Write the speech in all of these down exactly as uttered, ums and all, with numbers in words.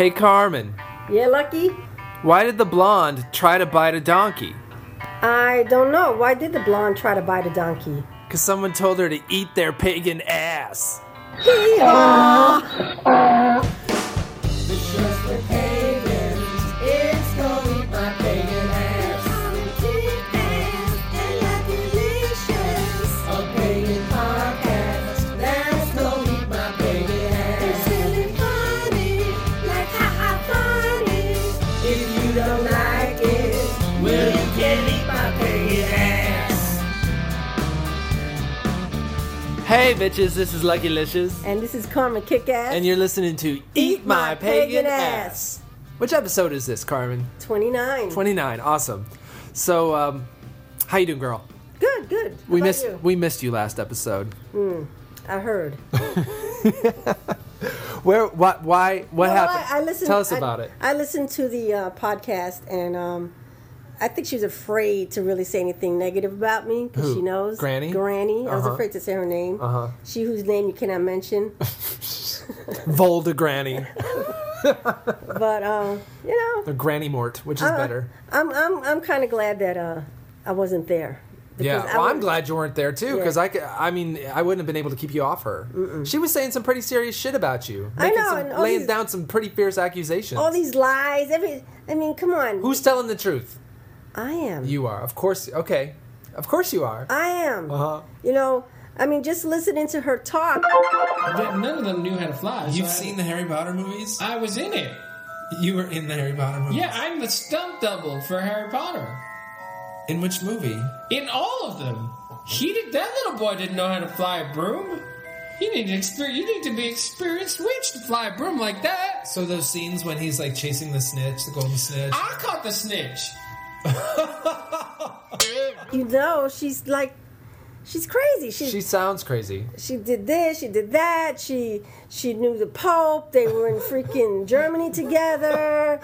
Hey, Carmen. Yeah, Lucky? Why did the blonde try to bite a donkey? I don't know. Why did the blonde try to bite a donkey? Because someone told her to eat their pagan ass. Hee-haw! The show's for pagans. It's called Eat My Pagan Ass. And Luckylicious. A pagan podcast that's called Eat My Pagan Ass. They're silly funny, like ha-ha funny. If you don't like it, well, you can eat my pagan ass. Hey, bitches, this is Luckylicious. And this is Carmen Kickass. And you're listening to Eat My Pagan Ass. Which episode is this, Carmen? twenty-nine. twenty-nine, awesome. So, um, how you doing, girl? Good, good. How we missed you? we missed you last episode. Mm, I heard. Where? What? Why? What well, happened? I, I listened, Tell us I, about it. I listened to the uh, podcast, and um, I think she was afraid to really say anything negative about me because she knows Granny. Granny. Uh-huh. I was afraid to say her name. Uh-huh. She whose name you cannot mention. Voldy Granny. But uh, you know, the Granny Mort, which is I, better. I'm I'm I'm kind of glad that uh, I wasn't there. Yeah, well, I'm glad you weren't there too, because yeah. I could, I mean, I wouldn't have been able to keep you off her. Mm-mm. She was saying some pretty serious shit about you. I know, some, and laying these, down some pretty fierce accusations. All these lies. Every, I mean, come on. Who's telling the truth? I am. You are, of course. Okay, of course you are. I am. Uh huh. You know. I mean, just listening to her talk. But none of them knew how to fly. You've so seen I, the Harry Potter movies? I was in it. You were in the Harry Potter movies? Yeah, I'm the stunt double for Harry Potter. In which movie? In all of them. He did, that little boy didn't know how to fly a broom. You need to experience. You need to be experienced witch to fly a broom like that. So those scenes when he's like chasing the snitch, the golden snitch. I caught the snitch. You know, she's like. She's crazy. She, she sounds crazy. She did this, she did that, she she knew the Pope, they were in freaking Germany together.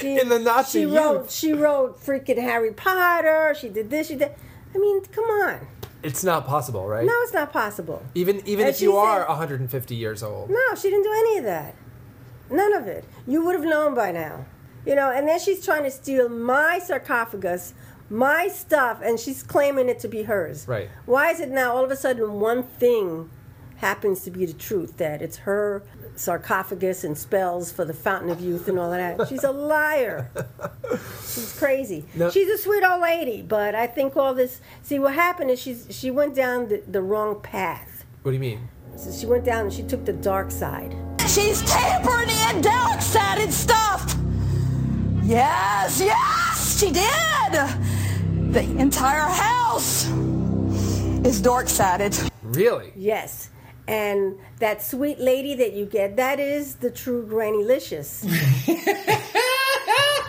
She, in the Nazi she youth. Wrote, she wrote freaking Harry Potter, she did this, she did that. I mean, come on. It's not possible, right? No, it's not possible. Even even and if you said, are one hundred fifty years old. No, she didn't do any of that. None of it. You would have known by now. You know, and then she's trying to steal my sarcophagus, my stuff, and she's claiming it to be hers. Right. Why is it now all of a sudden one thing happens to be the truth, that it's her sarcophagus and spells for the fountain of youth and all of that? She's a liar. She's crazy. No. She's a sweet old lady, but I think all this... See, what happened is she's, she went down the, the wrong path. What do you mean? So she went down and she took the dark side. She's tampering in dark-sided stuff! Yes, yes, she did! The entire house is dark-sided. Really? Yes. And that sweet lady that you get, that is the true Grannylicious.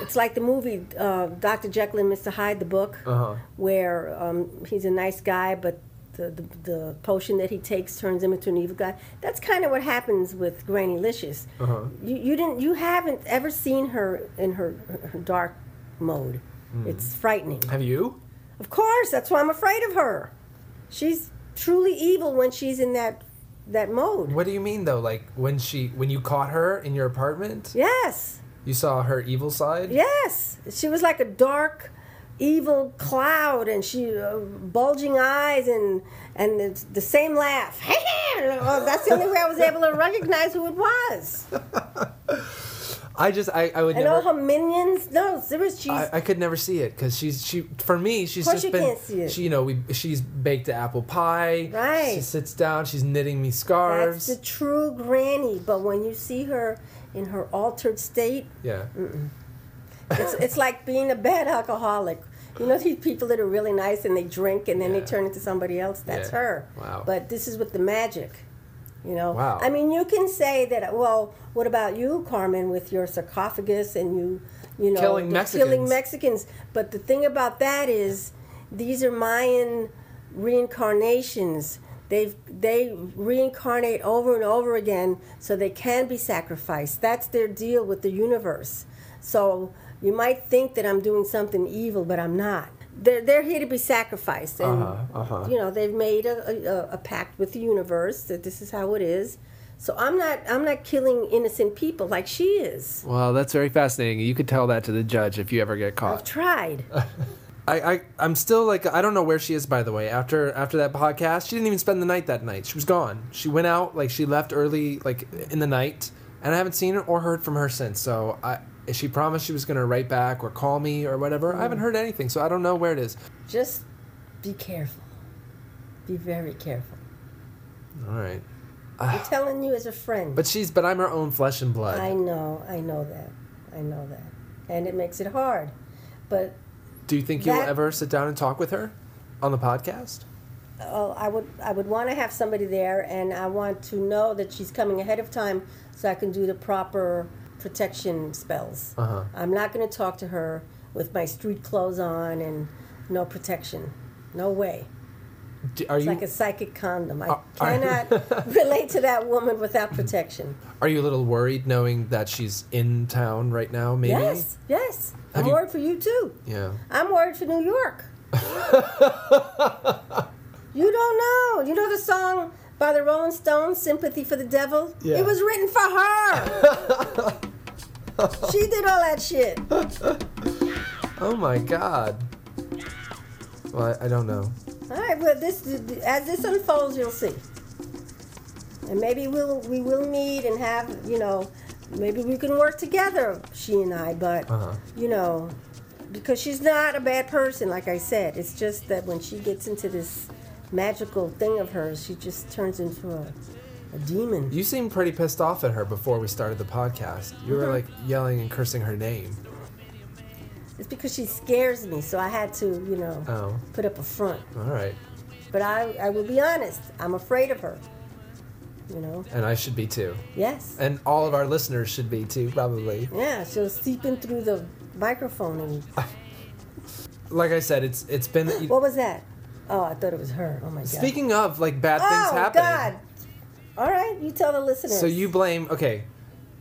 It's like the movie uh, Doctor Jekyll and Mister Hyde, the book, uh-huh. where um, he's a nice guy, but the, the, the potion that he takes turns him into an evil guy. That's kind of what happens with Grannylicious. Uh-huh. You, you, didn't, you haven't ever seen her in her, her dark mode. It's frightening. Have you? Of course. That's why I'm afraid of her. She's truly evil when she's in that that mode. What do you mean, though? Like, when she when you caught her in your apartment? Yes. You saw her evil side? Yes. She was like a dark, evil cloud, and she uh, bulging eyes and and the, the same laugh. Oh, that's the only way I was able to recognize who it was. I just, I, I would and never... And all her minions? No, seriously, I, I could never see it, because she's, she, for me, she's just been... Of course you can't see it. She, you know, we, she's baked the apple pie. Right. She sits down, she's knitting me scarves. That's the true Granny, but when you see her in her altered state... Yeah. Mm-mm. It's, it's like being a bad alcoholic. You know these people that are really nice and they drink and then yeah. they turn into somebody else? That's yeah. her. Wow. But this is with the magic. You know, wow. I mean, you can say that. Well, what about you, Carmen, with your sarcophagus and you, you know, killing Mexicans? Killing Mexicans. But the thing about that is, these are Mayan reincarnations. They've they reincarnate over and over again, so they can be sacrificed. That's their deal with the universe. So you might think that I'm doing something evil, but I'm not. They're they're here to be sacrificed, and uh-huh, uh-huh. you know they've made a, a a pact with the universe that this is how it is. So I'm not I'm not killing innocent people like she is. Well, that's very fascinating. You could tell that to the judge if you ever get caught. I've tried. I, I, I'm still like, I don't know where she is, by the way. After after that podcast, she didn't even spend the night that night. She was gone. She went out, like she left early, like in the night, and I haven't seen her or heard from her since. So I, she promised she was going to write back or call me or whatever. Mm. I haven't heard anything, so I don't know where it is. Just be careful. Be very careful. All right. I'm telling you as a friend. But she's, but I'm her own flesh and blood. I know, I know that. I know that. And it makes it hard. But do you think that, you'll ever sit down and talk with her on the podcast? Oh, I would I would want to have somebody there, and I want to know that she's coming ahead of time so I can do the proper protection spells. Uh-huh. I'm not going to talk to her with my street clothes on and no protection. No way. Are it's you, like a psychic condom. I are, cannot are, relate to that woman without protection. Are you a little worried knowing that she's in town right now, maybe? Yes, yes. Have I'm you, worried for you, too. Yeah. I'm worried for New York. You don't know. You know the song by the Rolling Stones, Sympathy for the Devil? Yeah. It was written for her. She did all that shit. Oh, my God. Well, I, I don't know. All right, well, this as this unfolds, you'll see. And maybe we'll, we will meet and have, you know, maybe we can work together, she and I, but, uh-huh. you know, because she's not a bad person, like I said. It's just that when she gets into this magical thing of hers, she just turns into a, a demon. You seemed pretty pissed off at her before we started the podcast. You were, mm-hmm. like, yelling and cursing her name. It's because she scares me, so I had to, you know, oh. put up a front. All right. But I, I will be honest. I'm afraid of her, you know. And I should be, too. Yes. And all of our listeners should be, too, probably. Yeah, she'll seep in through the microphone. And like I said, it's it's been... What was that? Oh, I thought it was her. Oh, my God. Speaking of, like, bad oh, things happening. Oh, God. All right, you tell the listeners. So you blame... Okay.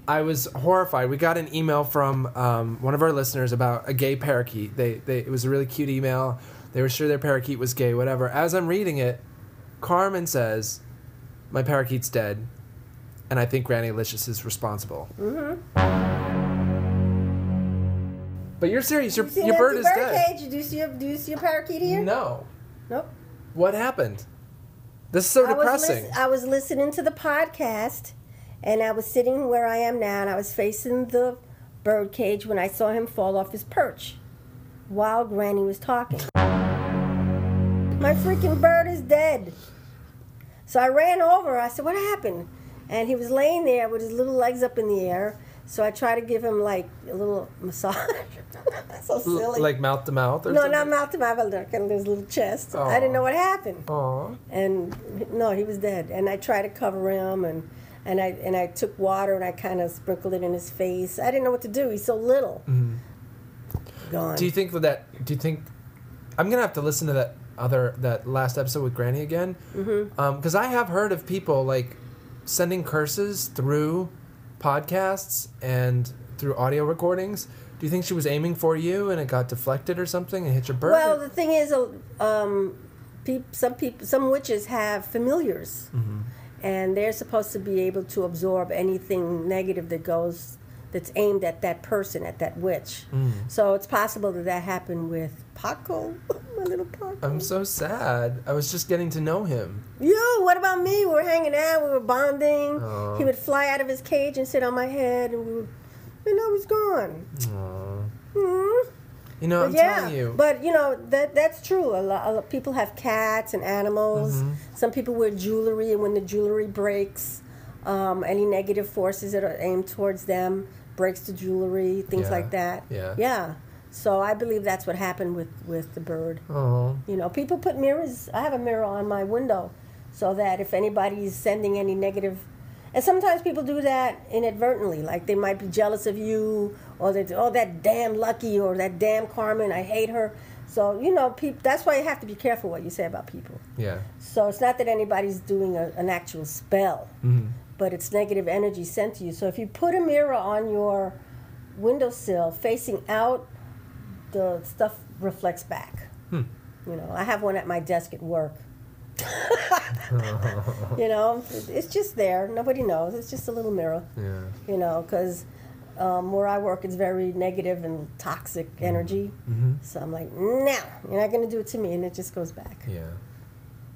I was horrified. We got an email from um, one of our listeners about a gay parakeet. They, they, it was a really cute email. They were sure their parakeet was gay, whatever. As I'm reading it, Carmen says, "My parakeet's dead, and I think Grannylicious is responsible." Mm-hmm. But you're serious. Your, you your bird is bird dead. Cage? Do you see a, do you see a parakeet here? No. Nope. What happened? This is so depressing. I was, li- I was listening to the podcast. And I was sitting where I am now, and I was facing the birdcage when I saw him fall off his perch while Granny was talking. My freaking bird is dead. So I ran over. I said, "What happened?" And he was laying there with his little legs up in the air. So I tried to give him, like, a little massage. That's so silly. Like mouth-to-mouth? Or no, something? Not mouth-to-mouth. Like his little chest. Aww. I didn't know what happened. Aww. And, no, he was dead. And I tried to cover him, and... And I and I took water and I kind of sprinkled it in his face. I didn't know what to do. He's so little. Mm. Gone. Do you think that? Do you think? I'm gonna have to listen to that other that last episode with Granny again, because mm-hmm. um, I have heard of people like sending curses through podcasts and through audio recordings. Do you think she was aiming for you and it got deflected or something and hit your bird? Well, the thing is, um, some people, some witches have familiars. Mm-hmm. And they're supposed to be able to absorb anything negative that goes, that's aimed at that person, at that witch. Mm. So it's possible that that happened with Paco, my little Paco. I'm so sad. I was just getting to know him. You, what about me? We were hanging out. We were bonding. Aww. He would fly out of his cage and sit on my head, and we would, and I was gone. Aww. Mm-hmm. You know, but I'm yeah, telling you. But, you know, that that's true. A lot, a lot people have cats and animals. Mm-hmm. Some people wear jewelry, and when the jewelry breaks, um, any negative forces that are aimed towards them breaks the jewelry, things yeah. like that. Yeah. Yeah. So I believe that's what happened with, with the bird. Oh. You know, people put mirrors. I have a mirror on my window so that if anybody's sending any negative... And sometimes people do that inadvertently, like they might be jealous of you, or they oh that damn Lucky, or that damn Carmen, I hate her. So you know, peop- that's why you have to be careful what you say about people. Yeah. So it's not that anybody's doing a, an actual spell, mm-hmm. but it's negative energy sent to you. So if you put a mirror on your windowsill facing out, the stuff reflects back. Hmm. You know, I have one at my desk at work. You know, it's just there. Nobody knows. It's just a little mirror. Yeah. You know, because um, where I work, it's very negative and toxic energy. Mm-hmm. So I'm like, no, you're not going to do it to me. And it just goes back. Yeah.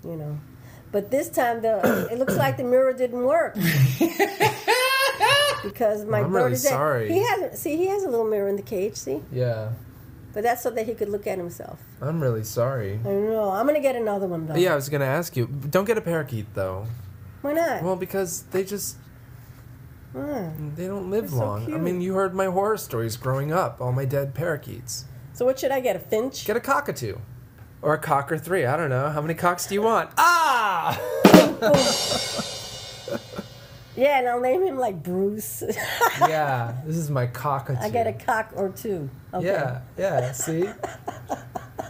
You know. But this time, the it looks like the mirror didn't work. Because my I'm bird really is sorry. At, he has see he has a little mirror in the cage, see? Yeah. But that's so that he could look at himself. I'm really sorry. I know. I'm gonna get another one though. Yeah, I was gonna ask you. Don't get a parakeet though. Why not? Well, because they just ah, they don't live long. So I mean, you heard my horror stories growing up. All my dead parakeets. So what should I get? A finch? Get a cockatoo, or a cock or three. I don't know. How many cocks do you want? Ah! Yeah, and I'll name him like Bruce. Yeah, this is my cockatoo. I got a cock or two. Okay. Yeah, yeah, see?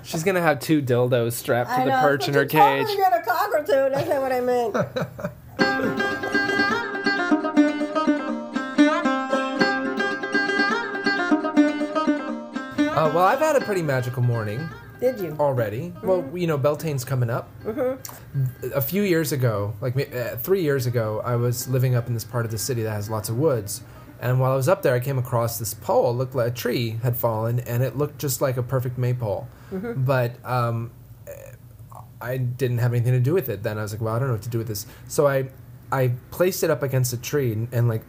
She's going to have two dildos strapped to I the know, perch in her cage. I got a cock or two. That's not what I meant. uh, well, I've had a pretty magical morning. Did you? Already. Mm-hmm. Well, you know, Beltane's coming up. Mm-hmm. A few years ago, like uh, three years ago, I was living up in this part of the city that has lots of woods. And while I was up there, I came across this pole. It looked like a tree had fallen, and it looked just like a perfect maypole. Mm-hmm. But um, I didn't have anything to do with it then. I was like, well, I don't know what to do with this. So I, I placed it up against a tree and, and like,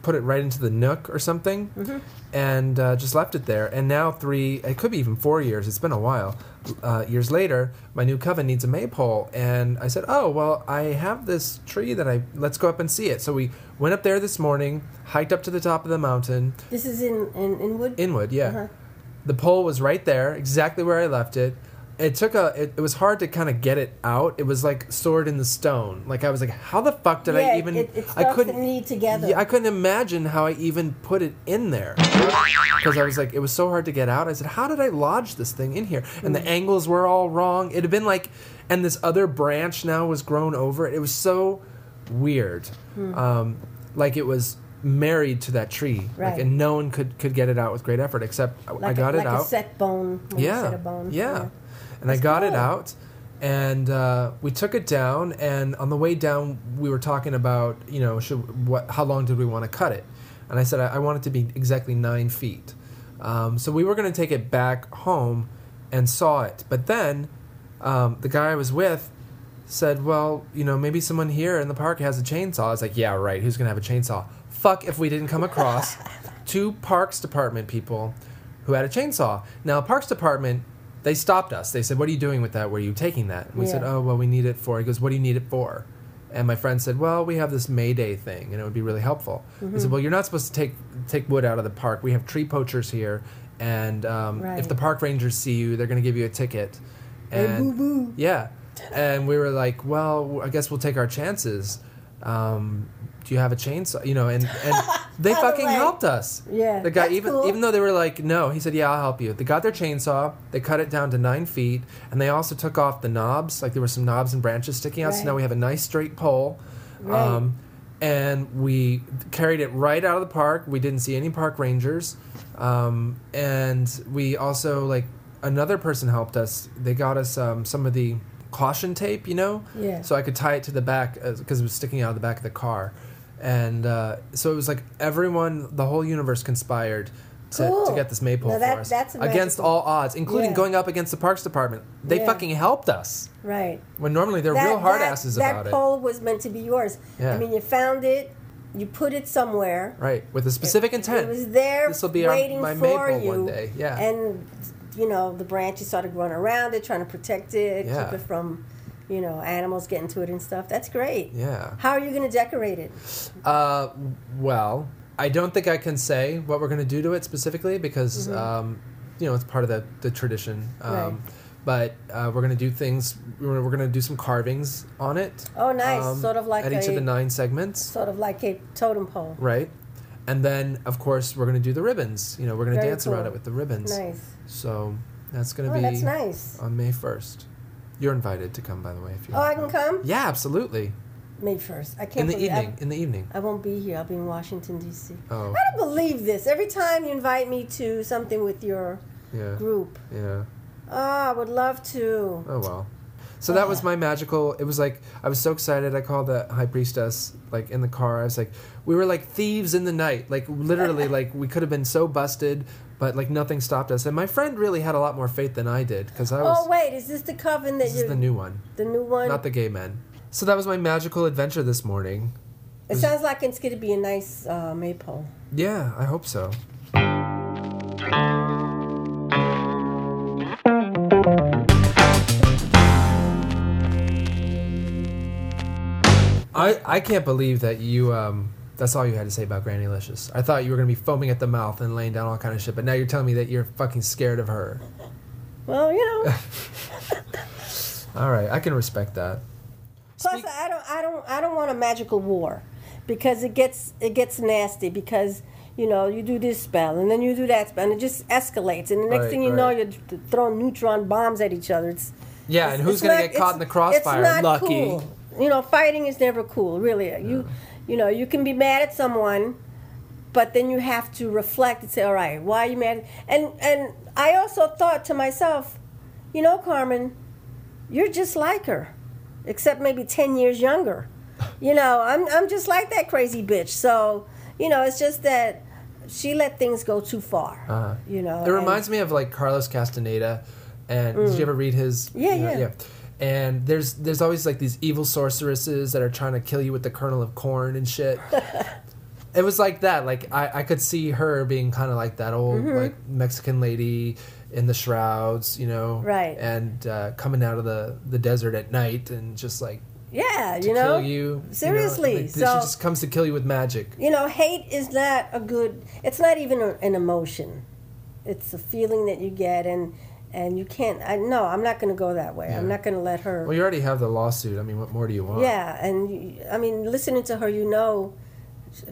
put it right into the nook or something, mm-hmm. and uh, just left it there. And now three, it could be even four years, it's been a while, uh, years later, my new coven needs a maypole. And I said, oh, well, I have this tree that I, let's go up and see it. So we went up there this morning, hiked up to the top of the mountain. This is in, in Inwood? Inwood, yeah. Uh-huh. The pole was right there, exactly where I left it. It took a. It, it was hard to kind of get it out. It was like stored in the stone. Like I was like, how the fuck did yeah, I even? It, it I couldn't knee together. Yeah, I couldn't imagine how I even put it in there because I was like, it was so hard to get out. I said, how did I lodge this thing in here? And mm. the angles were all wrong. It had been like, and this other branch now was grown over it. It was so weird, mm. um, like it was married to that tree, right. like, and no one could, could get it out with great effort. Except like I got a, it like out. Like a set bone. Yeah. Set of bone. Yeah. yeah. And That's I got cool. it out, and uh, we took it down. And on the way down, we were talking about, you know, should what? How long did we want to cut it? And I said I, I want it to be exactly nine feet. Um, so we were going to take it back home and saw it. But then um, the guy I was with said, "Well, you know, maybe someone here in the park has a chainsaw." I was like, "Yeah, right. Who's going to have a chainsaw? Fuck if we didn't come across two Parks Department people who had a chainsaw." Now, Parks Department. They stopped us. They said, what are you doing with that? Where are you taking that? And we yeah. said, oh, well, we need it for... He goes, what do you need it for? And my friend said, well, we have this May Day thing, and it would be really helpful. Mm-hmm. He said, well, you're not supposed to take take wood out of the park. We have tree poachers here, and um, right. if the park rangers see you, they're going to give you a ticket. And hey, boo-boo. Yeah. And we were like, well, I guess we'll take our chances. Um, do you have a chainsaw? You know, and, and they fucking like, helped us. Yeah. The guy, that's even cool. even though they were like, no, he said, yeah, I'll help you. They got their chainsaw, they cut it down to nine feet, and they also took off the knobs. Like there were some knobs and branches sticking out, right. so now we have a nice straight pole. Right. Um, and we carried it right out of the park. We didn't see any park rangers. Um, and we also, like, another person helped us. They got us um, some of the caution tape, you know? Yeah. So I could tie it to the back because uh, it was sticking out of the back of the car. And uh, so it was like everyone, the whole universe conspired to, cool. to get this maypole now that, for us. That's against all odds, including yeah. going up against the Parks Department. They yeah. fucking helped us. Right. When normally they're that, real hard that, asses about it. That pole was meant to be yours. Yeah. I mean, you found it, you put it somewhere. Right, with a specific it, intent. It was there This will be waiting our, my for maple you. One day. Yeah. And, you know, the branches started growing around it, trying to protect it, yeah. keep it from... You know, animals get into it and stuff. That's great. Yeah. How are you going to decorate it? Uh, well, I don't think I can say what we're going to do to it specifically because, mm-hmm. um, you know, it's part of the, the tradition. Um, right. But uh, we're going to do things, we're, we're going to do some carvings on it. Oh, nice. Um, sort of like at a... At each of the nine segments. Sort of like a totem pole. Right. And then, of course, we're going to do the ribbons. You know, we're going to dance cool. around it with the ribbons. Nice. So that's going to oh, be that's nice. On May first. You're invited to come, by the way. If you oh, I can come? Yeah, absolutely. May first. I can't. In the believe evening. I, in the evening. I won't be here. I'll be in Washington, D C Oh. I don't believe this. Every time you invite me to something with your yeah. group. Yeah. Oh, I would love to. Oh well. So that was my magical. It was like I was so excited. I called the high priestess like in the car. I was like, we were like thieves in the night. Like literally, like we could have been so busted, but like nothing stopped us. And my friend really had a lot more faith than I did because I was. Oh wait, is this the coven that this you? This is the new one. The new one. Not the gay men. So that was my magical adventure this morning. It, it was, sounds like it's going to be a nice uh, maypole. Yeah, I hope so. I, I can't believe that you, um, that's all you had to say about Grannylicious. I thought you were going to be foaming at the mouth and laying down all kind of shit, but now you're telling me that you're fucking scared of her. Well, you know. All right, I can respect that. Plus, Speak- I don't, I don't, I don't want a magical war, because it gets, it gets nasty. Because you know, you do this spell and then you do that spell, and it just escalates. And the next right, thing you right. know, you're throwing neutron bombs at each other. It's, yeah, it's, and who's gonna not, get caught in the crossfire? It's not Lucky. Cool. You know, fighting is never cool, really. You, yeah. you know, you can be mad at someone, but then you have to reflect and say, all right, why are you mad? And and I also thought to myself, you know, Carmen, you're just like her. Except maybe ten years younger, you know. I'm I'm just like that crazy bitch. So you know, it's just that she let things go too far. Uh-huh. You know, it reminds me of like Carlos Castaneda. And mm. did you ever read his? Yeah, you know, yeah, yeah. And there's there's always like these evil sorceresses that are trying to kill you with the kernel of corn and shit. It was like that. Like I, I could see her being kind of like that old mm-hmm. like Mexican lady in the shrouds, you know, right? And uh, coming out of the, the desert at night and just like yeah, to you know, kill you seriously. You know, like, so, she just comes to kill you with magic. You know, hate is not a good. It's not even a, an emotion. It's a feeling that you get, and and you can't. I no, I'm not going to go that way. Yeah. I'm not going to let her. Well, you already have the lawsuit. I mean, what more do you want? Yeah, and you, I mean, listening to her, you know. She,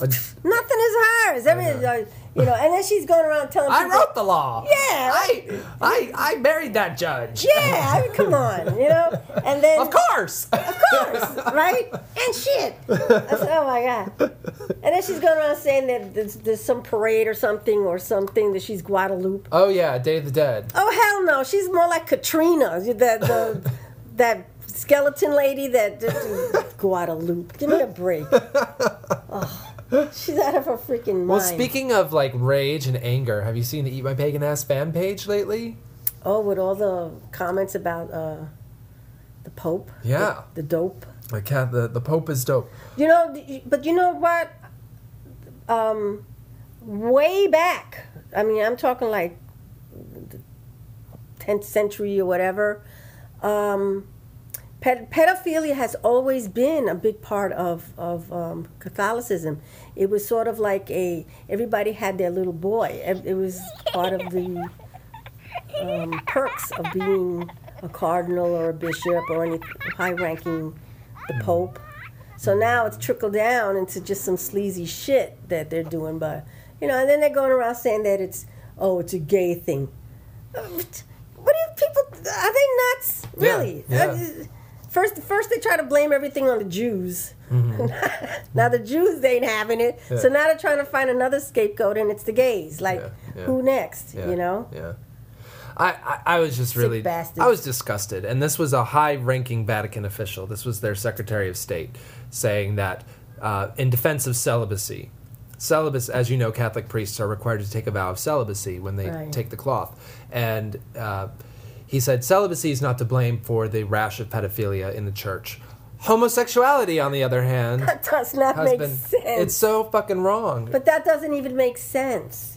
nothing is hers. Everything, know. You know. And then she's going around telling people, I wrote the law. Yeah, I, I, I married that judge. Yeah, I mean, come on, you know. And then, of course, of course, right? And shit. I said, oh my god. And then she's going around saying that there's, there's some parade or something or something that she's Guadalupe. Oh yeah, Day of the Dead. Oh hell no, she's more like Katrina. The, the, that skeleton lady that Guadalupe. Give me a break. Oh. She's out of her freaking mind. Well, speaking of, like, rage and anger, have you seen the Eat My Pagan Ass fan page lately? Oh, with all the comments about uh, the Pope? Yeah. The, the dope? I can't. The, the Pope is dope. You know, but you know what? Um, way back, I mean, I'm talking, like, the tenth century or whatever, um... pedophilia has always been a big part of, of um, Catholicism. It was sort of like a, everybody had their little boy. It was part of the um, perks of being a cardinal or a bishop or any high-ranking, the Pope. So now it's trickled down into just some sleazy shit that they're doing. But, you know, and then they're going around saying that it's, oh, it's a gay thing. What are people, are they nuts? Really? Yeah, yeah. First, first they try to blame everything on the Jews. Mm-hmm. Now the Jews, they ain't having it. Yeah. So now they're trying to find another scapegoat, and it's the gays. Like, yeah, yeah. Who next? Yeah, you know? Yeah. I, I, I was just Sick really... Bastards. I was disgusted. And this was a high-ranking Vatican official. This was their Secretary of State saying that uh, in defense of celibacy... Celibacy, as you know, Catholic priests are required to take a vow of celibacy when they right. take the cloth. And... Uh, He said, celibacy is not to blame for the rash of pedophilia in the church. Homosexuality, on the other hand... That does not make been, sense. It's so fucking wrong. But that doesn't even make sense.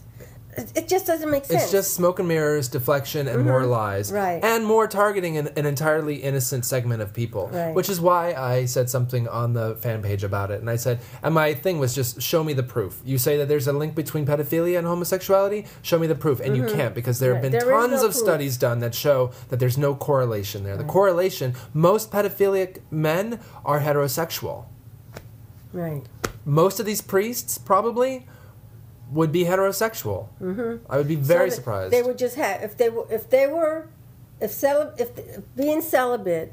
It just doesn't make sense. It's just smoke and mirrors, deflection, and mm-hmm. more lies. Right. And more targeting an, an entirely innocent segment of people. Right. Which is why I said something on the fan page about it. And I said, and my thing was just, show me the proof. You say that there's a link between pedophilia and homosexuality? Show me the proof. And mm-hmm. you can't, because there have been right. there tons no of proof. Studies done that show that there's no correlation there. Right. The correlation, most pedophilic men are heterosexual. Right. Most of these priests, probably... would be heterosexual. Mm-hmm. I would be very so surprised. They would just have if they were if they were if celib if, if being celibate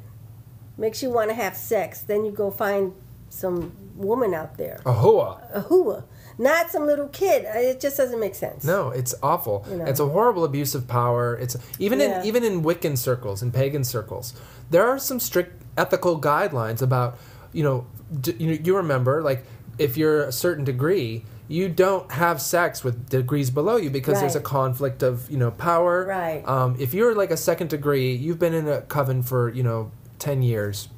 makes you want to have sex, then you go find some woman out there. Ahua. Ahua. Not some little kid. It just doesn't make sense. No, it's awful. You know? It's a horrible abuse of power. It's even yeah. in even in Wiccan circles and pagan circles, there are some strict ethical guidelines about, you know, d- you, you remember, like, if you're a certain degree, you don't have sex with degrees below you because right. there's a conflict of, you know, power. Right. Um, if you're like a second degree, you've been in a coven for, you know, ten years.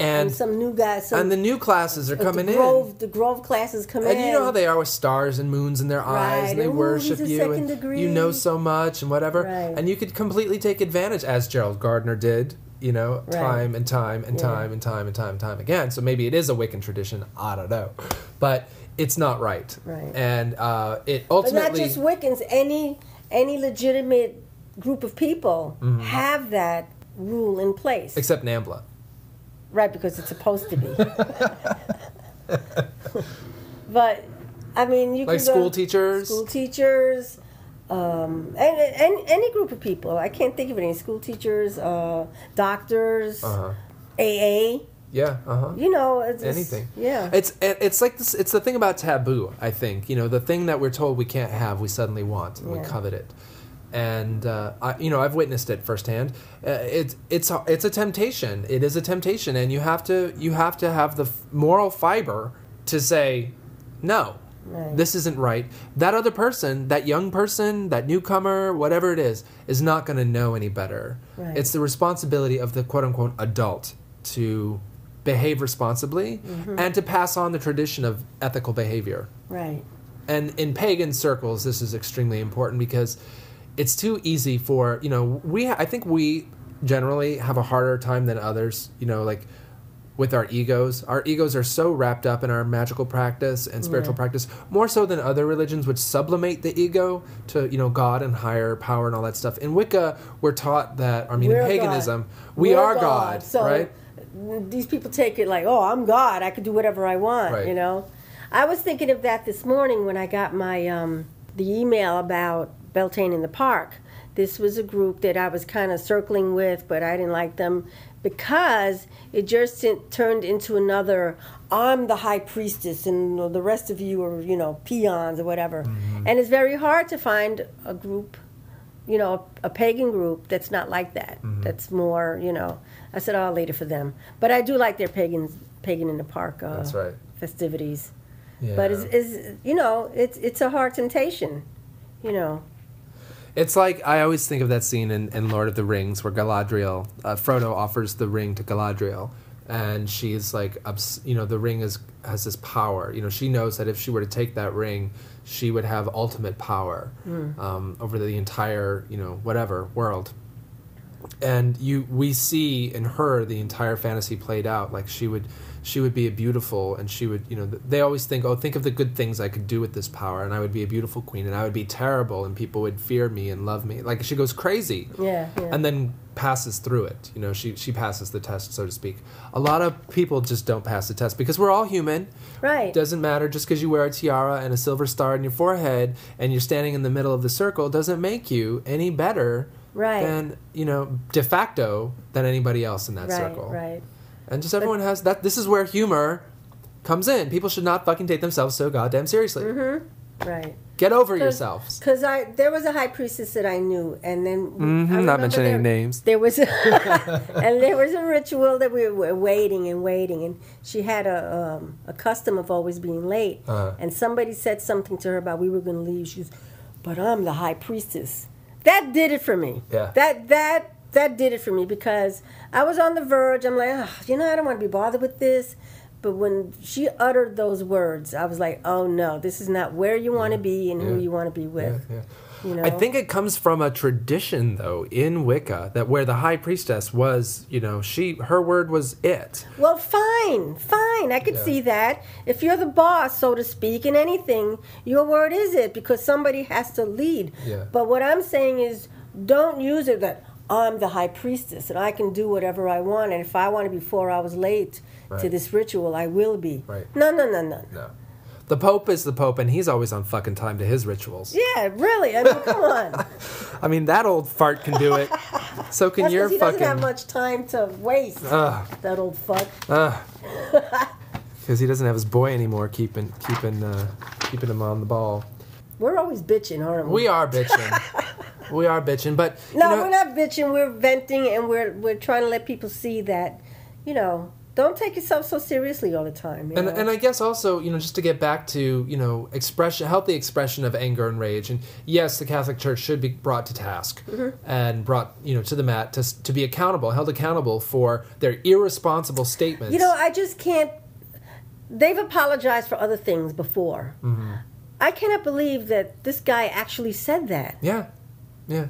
And, and some new guys, some, and the new classes are coming the Grove, in. The Grove classes come and in, and you know how they are with stars and moons in their right. eyes, and they Ooh, worship he's a you, and degree. You know so much and whatever, right. and you could completely take advantage, as Gerald Gardner did, you know, right. time and time and yeah. time and time and time and time again. So maybe it is a Wiccan tradition. I don't know, but it's not right. Right, and uh, it ultimately but not just Wiccans. Any any legitimate group of people mm-hmm. have that rule in place, except NAMBLA. Right, because it's supposed to be. But, I mean, you like can go... Like school teachers? School teachers. Um, and, and any group of people. I can't think of any. School teachers, uh, doctors, uh-huh. A A. Yeah, uh-huh. You know, it's... Anything. It's, yeah. It's, it's like this... It's the thing about taboo, I think. You know, the thing that we're told we can't have, we suddenly want, and yeah. we covet it. And uh, I, you know, I've witnessed it firsthand. Uh, it's it's a, it's a temptation. It is a temptation, and you have to you have to have the f- moral fiber to say, no, right. this isn't right. That other person, that young person, that newcomer, whatever it is, is not going to know any better. Right. It's the responsibility of the quote unquote adult to behave responsibly mm-hmm. and to pass on the tradition of ethical behavior. Right. And in pagan circles, this is extremely important because. It's too easy for, you know, we, I think we generally have a harder time than others, you know, like with our egos. Our egos are so wrapped up in our magical practice and spiritual yeah. practice, more so than other religions, which sublimate the ego to, you know, God and higher power and all that stuff. In Wicca, we're taught that, I mean, we're in paganism, God. we we're are God, God so right? These people take it like, oh, I'm God, I can do whatever I want, right. you know. I was thinking of that this morning when I got my, um, the email about Beltane in the Park. This was a group that I was kind of circling with, but I didn't like them because it just turned into another, I'm the high priestess and the rest of you are, you know, peons or whatever. Mm-hmm. And it's very hard to find a group, you know, a, a pagan group that's not like that. Mm-hmm. That's more, you know, I said, oh, later for them. But I do like their pagans, Pagan in the Park uh, that's right. festivities. Yeah. But, it's, it's, you know, it's it's a hard temptation, you know. It's like, I always think of that scene in, in Lord of the Rings where Galadriel, uh, Frodo offers the ring to Galadriel, and she's like, obs- you know, the ring is has this power. You know, she knows that if she were to take that ring, she would have ultimate power mm. um, over the entire, you know, whatever, world. And you, we see in her the entire fantasy played out. Like she would, she would be a beautiful, and she would, you know, they always think, oh, think of the good things I could do with this power, and I would be a beautiful queen, and I would be terrible, and people would fear me and love me. Like she goes crazy, yeah, yeah. and then passes through it. You know, she she passes the test, so to speak. A lot of people just don't pass the test because we're all human. Right. It doesn't matter. Just because you wear a tiara and a silver star on your forehead and you're standing in the middle of the circle doesn't make you any better. Right. Than, you know, de facto than anybody else in that right, circle. Right, right. And just everyone but, has that. This is where humor comes in. People should not fucking take themselves so goddamn seriously. Mm-hmm. Right. Get over Cause, yourselves. Because I there was a high priestess that I knew, and then mm-hmm, I not mentioning there, names. There was, a and there was a ritual that we were waiting and waiting, and she had a um, a custom of always being late. Uh-huh. And somebody said something to her about we were going to leave. She was, but I'm the high priestess. That did it for me. Yeah. That that that did it for me because I was on the verge. I'm like, oh, you know, I don't want to be bothered with this. But when she uttered those words, I was like, oh no, this is not where you want to yeah. be and yeah. who you want to be with. Yeah. Yeah. You know? I think it comes from a tradition though in Wicca that where the high priestess was, you know, she her word was it. Well, fine, fine, I could yeah. see that. If you're the boss, so to speak, in anything, your word is it because somebody has to lead. Yeah. But what I'm saying is, don't use it that I'm the high priestess and I can do whatever I want. And if I want to be four hours late right. to this ritual, I will be. Right. No, no, no, no, no. The Pope is the Pope, and he's always on fucking time to his rituals. Yeah, really. I mean, come on. I mean, that old fart can do it. So can That's your he fucking... he doesn't have much time to waste, uh, that old fuck. Uh. because he doesn't have his boy anymore keeping keeping uh, keeping him on the ball. We're always bitching, aren't we? We are bitching. We are bitching, but no, you know, we're not bitching. We're venting, and we're we're trying to let people see that, you know, don't take yourself so seriously all the time. You and know? and I guess also, you know, just to get back to, you know, expression, healthy expression of anger and rage, and yes, the Catholic Church should be brought to task mm-hmm. and brought, you know, to the mat to to be accountable, held accountable for their irresponsible statements. You know, I just can't. They've apologized for other things before. Mm-hmm. I cannot believe that this guy actually said that. Yeah. Yeah.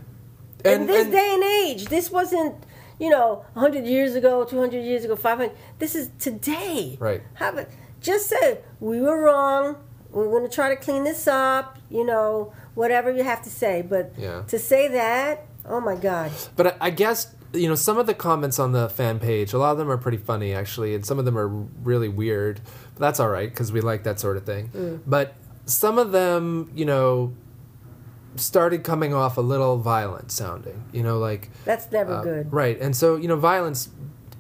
And, in this and, day and age, this wasn't, you know, one hundred years ago, two hundred years ago, five hundred. This is today. Right. How, just say, we were wrong. We're going to try to clean this up, you know, whatever you have to say. But yeah. to say that, oh, my God. But I, I guess, you know, some of the comments on the fan page, a lot of them are pretty funny, actually, and some of them are really weird. But that's all right, because we like that sort of thing. Mm. But some of them, you know, started coming off a little violent sounding, you know, like that's never uh, good, right? And so, you know, violence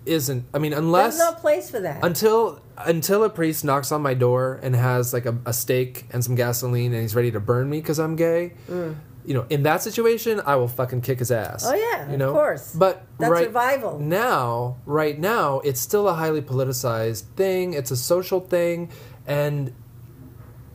isn't. I mean, unless there's no place for that. Until until a priest knocks on my door and has like a, a stake and some gasoline and he's ready to burn me because I'm gay, mm. you know, in that situation, I will fucking kick his ass. Oh yeah, you know? Of course. But that's right survival. Now, right now, it's still a highly politicized thing. It's a social thing, and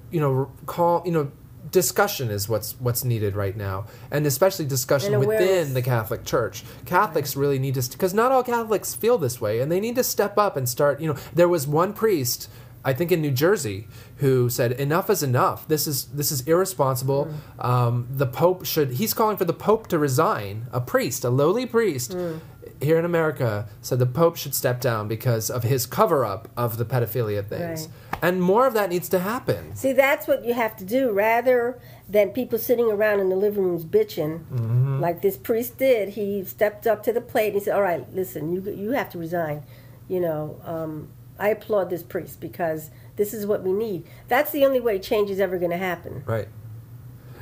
you know, call you know. Discussion is what's what's needed right now, and especially discussion and within the Catholic Church. Catholics right. really need to, because not all Catholics feel this way, and they need to step up and start, you know, there was one priest, I think in New Jersey, who said, enough is enough. This is this is irresponsible. Mm. Um, the Pope should, he's calling for the Pope to resign. A priest, a lowly priest, mm. here in America, said the Pope should step down because of his cover-up of the pedophilia things. Right. And more of that needs to happen. See, that's what you have to do, rather than people sitting around in the living rooms bitching, mm-hmm. like this priest did. He stepped up to the plate and he said, all right, listen, you you have to resign. You know, um, I applaud this priest because this is what we need. That's the only way change is ever going to happen. Right.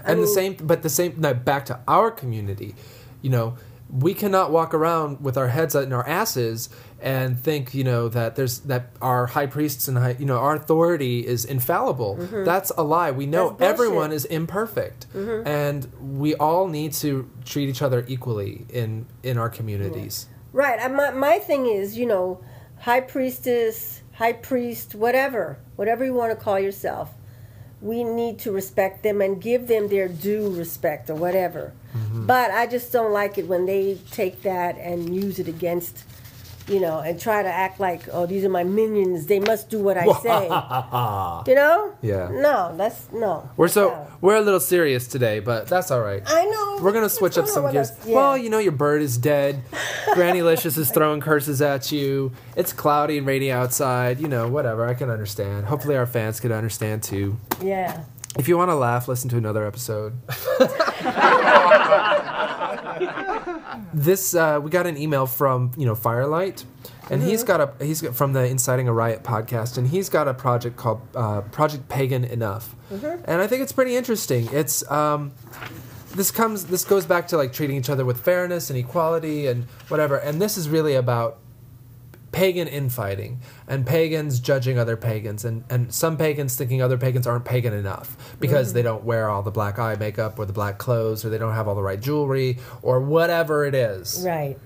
I and mean, the same, but the same, now back to our community, you know, we cannot walk around with our heads in our asses and think, you know, that there's that our high priests and high, you know, our authority is infallible. Mm-hmm. That's a lie. We know everyone is imperfect, mm-hmm. and we all need to treat each other equally in in our communities. Yeah. Right. I, my my thing is, you know, high priestess, high priest, whatever, whatever you want to call yourself. We need to respect them and give them their due respect or whatever. Mm-hmm. But I just don't like it when they take that and use it against, you know, and try to act like, oh, these are my minions. They must do what I say. You know? Yeah. No, that's, no. We're so, no. we're a little serious today, but that's all right. I know. We're going to switch up some gears. Yeah. Well, you know, your bird is dead. Grannylicious is throwing curses at you. It's cloudy and rainy outside. You know, whatever. I can understand. Hopefully our fans can understand, too. Yeah. If you want to laugh, listen to another episode. This uh, we got an email from, you know, Firelight, and mm-hmm. he's got a he's got, from the Inciting a Riot podcast, and he's got a project called uh, Project Pagan Enough, mm-hmm. and I think it's pretty interesting. It's um, this comes this goes back to like treating each other with fairness and equality and whatever, and this is really about pagan infighting and pagans judging other pagans and, and some pagans thinking other pagans aren't pagan enough because mm-hmm. they don't wear all the black eye makeup or the black clothes or they don't have all the right jewelry or whatever it is. Right.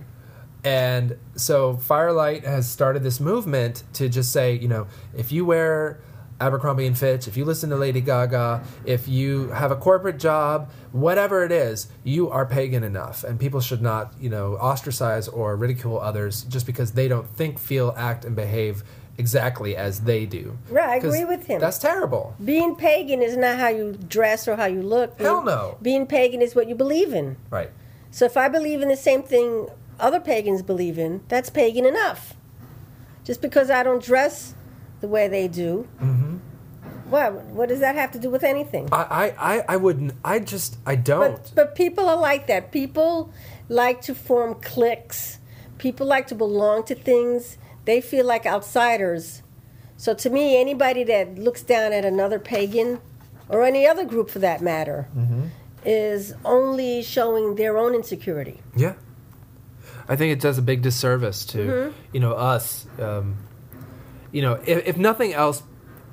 And so Firelight has started this movement to just say, you know, if you wear Abercrombie and Fitch, if you listen to Lady Gaga, if you have a corporate job, whatever it is, you are pagan enough, and people should not, you know, ostracize or ridicule others just because they don't think, feel, act, and behave exactly as they do. Right, I agree with him. That's terrible. Being pagan is not how you dress or how you look. Being, Hell no. Being pagan is what you believe in. Right. So if I believe in the same thing other pagans believe in, that's pagan enough. Just because I don't dress the way they do. Mm-hmm. What what does that have to do with anything? I I, I wouldn't. I just I don't. But, but people are like that. People like to form cliques. People like to belong to things. They feel like outsiders. So to me, anybody that looks down at another pagan, or any other group for that matter, mm-hmm. is only showing their own insecurity. Yeah, I think it does a big disservice to mm-hmm. you know us. Um, you know, if, if nothing else,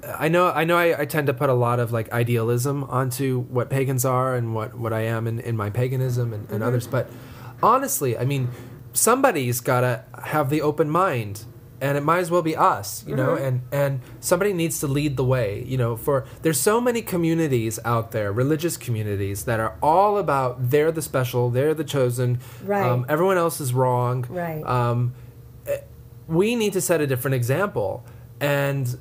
I know I know I, I tend to put a lot of like idealism onto what pagans are and what, what I am in, in my paganism and, and mm-hmm. others, but honestly, I mean, somebody's gotta have the open mind, and it might as well be us, you mm-hmm. know, and, and somebody needs to lead the way, you know, for there's so many communities out there, religious communities, that are all about they're the special, they're the chosen, right. um, everyone else is wrong. Right. Um, we need to set a different example and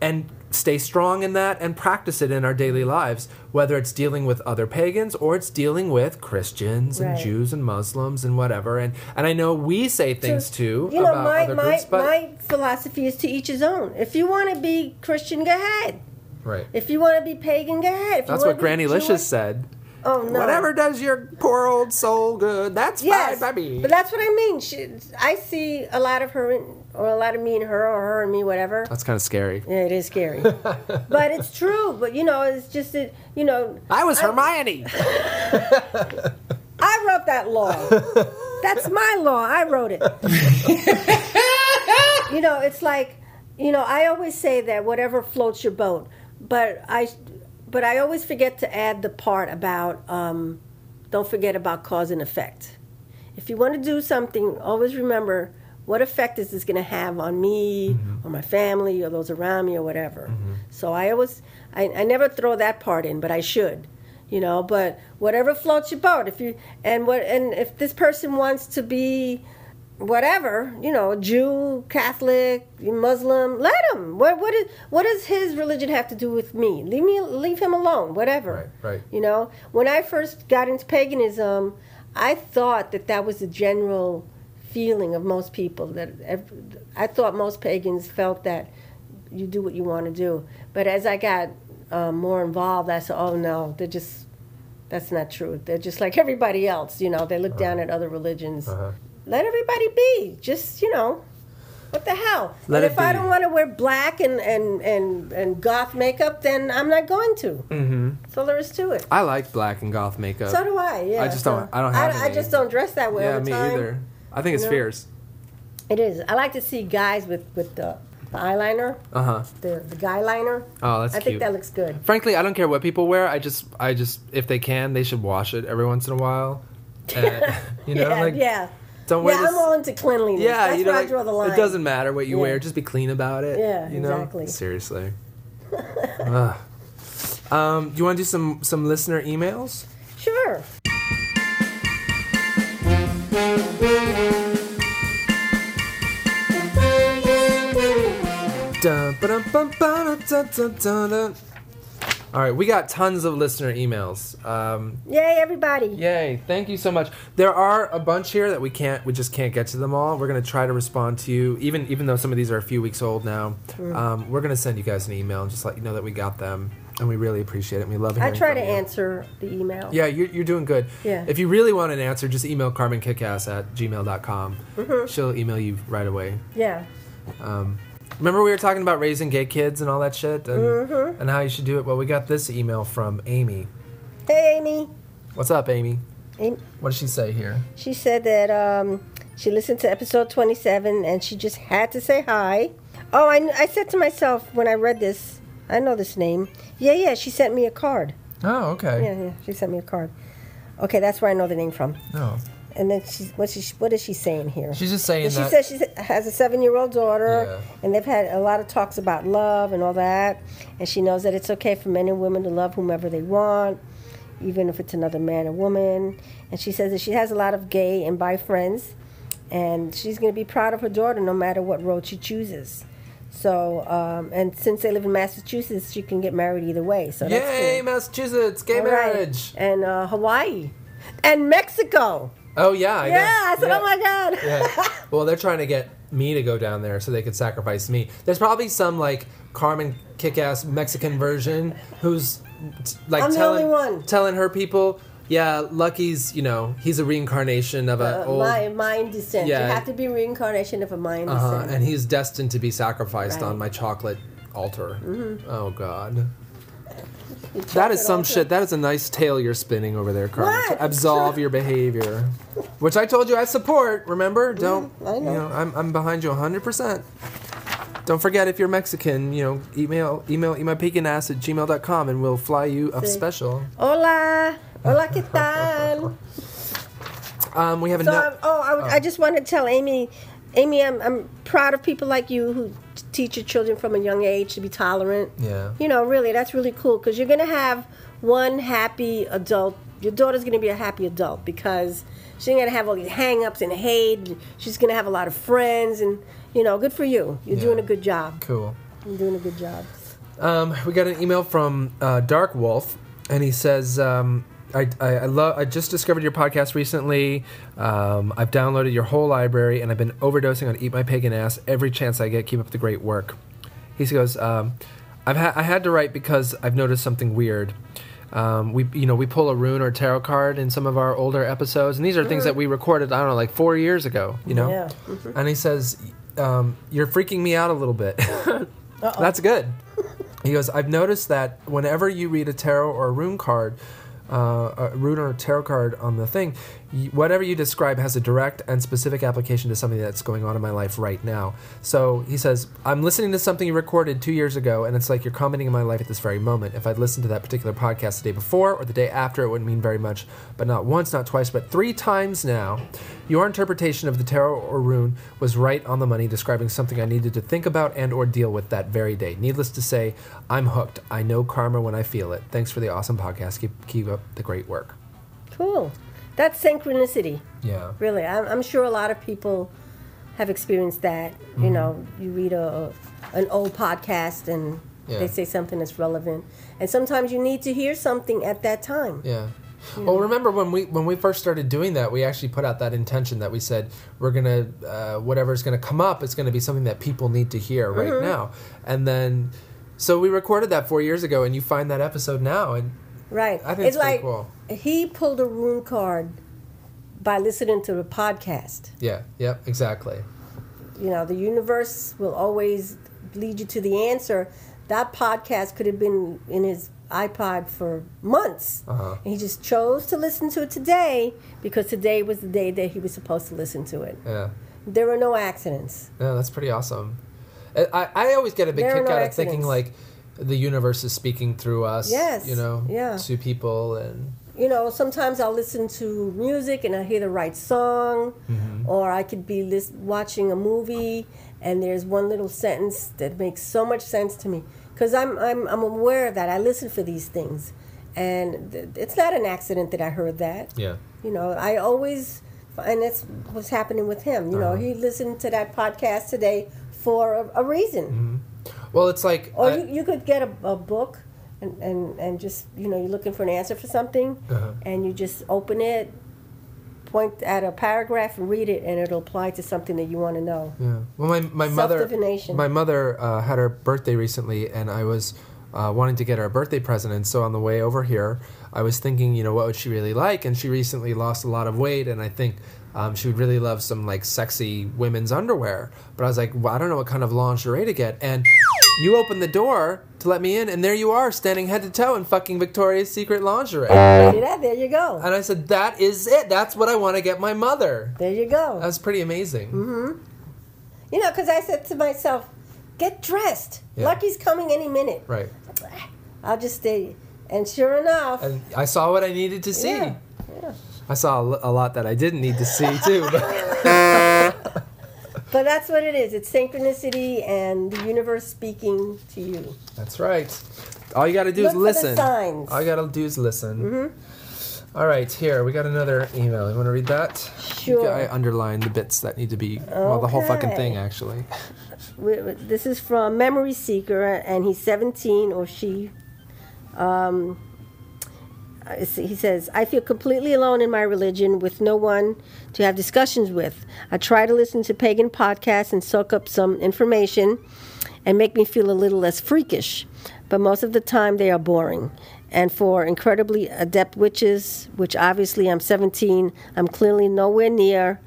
and stay strong in that and practice it in our daily lives, whether it's dealing with other pagans or it's dealing with Christians right. and Jews and Muslims and whatever. And, and I know we say things, so, too, you know, about my, other my, groups. But my philosophy is to each his own. If you want to be Christian, go ahead. Right. If you want to be pagan, go ahead. If That's you what Grannylicious Jewish, said. Oh, no. Whatever does your poor old soul good, that's yes, fine by me. But that's what I mean. She, I see a lot of her, in, or a lot of me and her, or her and me, whatever. That's kind of scary. Yeah, it is scary. But it's true. But, you know, it's just that, you know. I was I, Hermione. I wrote that law. That's my law. I wrote it. You know, it's like, you know, I always say that whatever floats your boat. But I... But I always forget to add the part about, um, don't forget about cause and effect. If you want to do something, always remember, what effect is this going to have on me mm-hmm. or my family or those around me or whatever? Mm-hmm. So I always, I, I never throw that part in, but I should, you know, but whatever floats your boat. If you, and what, and if this person wants to be whatever, you know, Jew, Catholic, Muslim, let him. What what is what does his religion have to do with me? Leave me, leave him alone. Whatever. Right, right. You know, when I first got into paganism, I thought that that was the general feeling of most people. That every, I thought most pagans felt that you do what you want to do. But as I got uh, more involved, I said, oh no, they're just that's not true. They're just like everybody else. You know, they look uh-huh. down at other religions. Uh-huh. Let everybody be. Just, you know, what the hell? Let and if I don't want to wear black and, and, and, and goth makeup, then I'm not going to. Mm-hmm. That's all there is to it. I like black and goth makeup. So do I, yeah. I just so don't I don't have I, I just don't dress that way yeah, all the time. Yeah, me either. I think it's you know? fierce. It is. I like to see guys with, with the... The eyeliner, uh-huh. the the guy liner. Oh, that's I cute. I think that looks good. Frankly, I don't care what people wear. I just, I just, if they can, they should wash it every once in a while. And, you know, yeah, like yeah. Don't wear yeah, this. I'm all into cleanliness. Yeah, that's you know, where I draw the line. It doesn't matter what you yeah. wear; just be clean about it. Yeah, you know? Exactly. Seriously. um, do you want to do some some listener emails? Sure. All right, we got tons of listener emails. Um, yay, everybody. Yay, thank you so much. There are a bunch here that we can't, we just can't get to them all. We're going to try to respond to you, even even though some of these are a few weeks old now. Mm. Um, we're going to send you guys an email and just let you know that we got them, and we really appreciate it, and we love hearing I try to you. answer the email. Yeah, you're, you're doing good. Yeah. If you really want an answer, just email carmen kickass at gmail dot com. Mm-hmm. She'll email you right away. Yeah. Um Remember we were talking about raising gay kids and all that shit and, mm-hmm. and how you should do it? Well, we got this email from Amy. Hey, Amy. What's up, Amy? Amy. What did she say here? She said that um, she listened to episode twenty-seven and she just had to say hi. Oh, I, I said to myself when I read this, I know this name. Yeah, yeah, she sent me a card. Oh, okay. Yeah, yeah, she sent me a card. Okay, that's where I know the name from. Oh. And then she's, what, she, what is she saying here? She's just saying and that... She says she has a seven-year-old daughter, yeah. and they've had a lot of talks about love and all that, and she knows that it's okay for men and women to love whomever they want, even if it's another man or woman. And she says that she has a lot of gay and bi friends, and she's going to be proud of her daughter no matter what road she chooses. So, um, and since they live in Massachusetts, she can get married either way. So that's Yay, cool. Massachusetts, gay all marriage! Right. And uh, Hawaii. And Mexico! Oh, yeah. I yeah, know. I said, yeah. oh, my God. yeah. Well, they're trying to get me to go down there so they could sacrifice me. There's probably some, like, Carmen Kickass Mexican version who's, t- like, I'm telling, the only one. telling her people, yeah, Lucky's, you know, he's a reincarnation of an uh, old... My, mind descent. Yeah. You have to be reincarnation of a mind uh-huh. descent. And he's destined to be sacrificed right. on my chocolate altar. Mm-hmm. Oh, God. That is some shit. That is a nice tale you're spinning over there, Carmen. What? Absolve your behavior, which I told you I support. Remember, don't. Mm, I know. You know, I'm I'm behind you one hundred percent. Don't forget, if you're Mexican, you know, email email eat my pagan ass at gmail dot com and we'll fly you up sí. special. Hola. Hola, ¿qué tal? um, we have so, a no- um, oh, I, oh, I just want to tell Amy, Amy, I'm, I'm proud of people like you who teach your children from a young age to be tolerant. Yeah. You know, really, that's really cool because you're going to have one happy adult. Your daughter's going to be a happy adult because she's going to have all these hang-ups and hate. She's going to have a lot of friends and, you know, good for you. You're yeah. doing a good job. Cool. You're doing a good job. Um, we got an email from uh, Dark Wolf, and he says... Um, I, I, I love. I just discovered your podcast recently. Um, I've downloaded your whole library, and I've been overdosing on Eat My Pagan Ass every chance I get. Keep up the great work. He goes, um, I've ha- I had to write because I've noticed something weird. Um, we, you know, we pull a rune or tarot card in some of our older episodes, and these are things that we recorded, I don't know, like four years ago. You know, yeah. mm-hmm. And he says, um, you're freaking me out a little bit. That's good. He goes, I've noticed that whenever you read a tarot or a rune card. Uh, a rune or tarot card on the thing, you, whatever you describe has a direct and specific application to something that's going on in my life right now. So he says, I'm listening to something you recorded two years ago, and it's like you're commenting on my life at this very moment. If I'd listened to that particular podcast the day before or the day after, it wouldn't mean very much, but not once, not twice, but three times now. Your interpretation of the tarot or rune was right on the money, describing something I needed to think about and or deal with that very day. Needless to say, I'm hooked. I know karma when I feel it. Thanks for the awesome podcast. Keep, keep up the great work. Cool. That's synchronicity. Yeah. Really. I'm, I'm sure a lot of people have experienced that. Mm-hmm. You know, you read a, a an old podcast and yeah. they say something that's relevant. And sometimes you need to hear something at that time. Yeah. You know? Well, remember when we when we first started doing that, we actually put out that intention that we said, we're going to, uh, whatever's going to come up, it's going to be something that people need to hear right mm-hmm. now. And then, so we recorded that four years ago, and you find that episode now, and right. I think it's, it's like cool. He pulled a rune card by listening to the podcast. Yeah, yeah, exactly. You know, the universe will always lead you to the answer. That podcast could have been in his iPod for months. Uh-huh. And he just chose to listen to it today because today was the day that he was supposed to listen to it. Yeah. There were no accidents. Yeah, that's pretty awesome. I, I always get a big there kick no out accidents. of thinking like, the universe is speaking through us, yes, you know, yeah. to people. And you know, sometimes I'll listen to music and I hear the right song, mm-hmm. or I could be list- watching a movie and there's one little sentence that makes so much sense to me. Because I'm, I'm, I'm aware of that. I listen for these things. And th- it's not an accident that I heard that. Yeah. You know, I always, and that's what's happening with him. You uh-huh. know, he listened to that podcast today for a, a reason. Mm-hmm. Well, it's like... Or I, you, you could get a, a book and, and, and just, you know, you're looking for an answer for something, uh-huh. and you just open it, point at a paragraph and read it, and it'll apply to something that you want to know. Yeah. Well, my, my mother, my mother uh, had her birthday recently, and I was uh, wanting to get her a birthday present, and so on the way over here, I was thinking, you know, what would she really like? And she recently lost a lot of weight, and I think... Um, she would really love some, like, sexy women's underwear. But I was like, well, I don't know what kind of lingerie to get. And you opened the door to let me in, and there you are, standing head to toe in fucking Victoria's Secret lingerie. Yeah, there you go. And I said, that is it. That's what I want to get my mother. There you go. That was pretty amazing. Mm-hmm. You know, because I said to myself, get dressed. Yeah. Lucky's coming any minute. Right. I'll just stay. And sure enough. And I saw what I needed to see. Yeah, yeah. I saw a lot that I didn't need to see, too. But, but that's what it is. It's synchronicity and the universe speaking to you. That's right. All you got to do Look is listen. For the signs. All you got to do is listen. Mm-hmm. All right, here. We got another email. You want to read that? Sure. I underlined the bits that need to be, okay. well, the whole fucking thing, actually. This is from Memory Seeker, and he's seventeen, or she. Um... He says, I feel completely alone in my religion with no one to have discussions with. I try to listen to pagan podcasts and soak up some information and make me feel a little less freakish. But most of the time they are boring. And for incredibly adept witches, which obviously I'm seventeen, I'm clearly nowhere near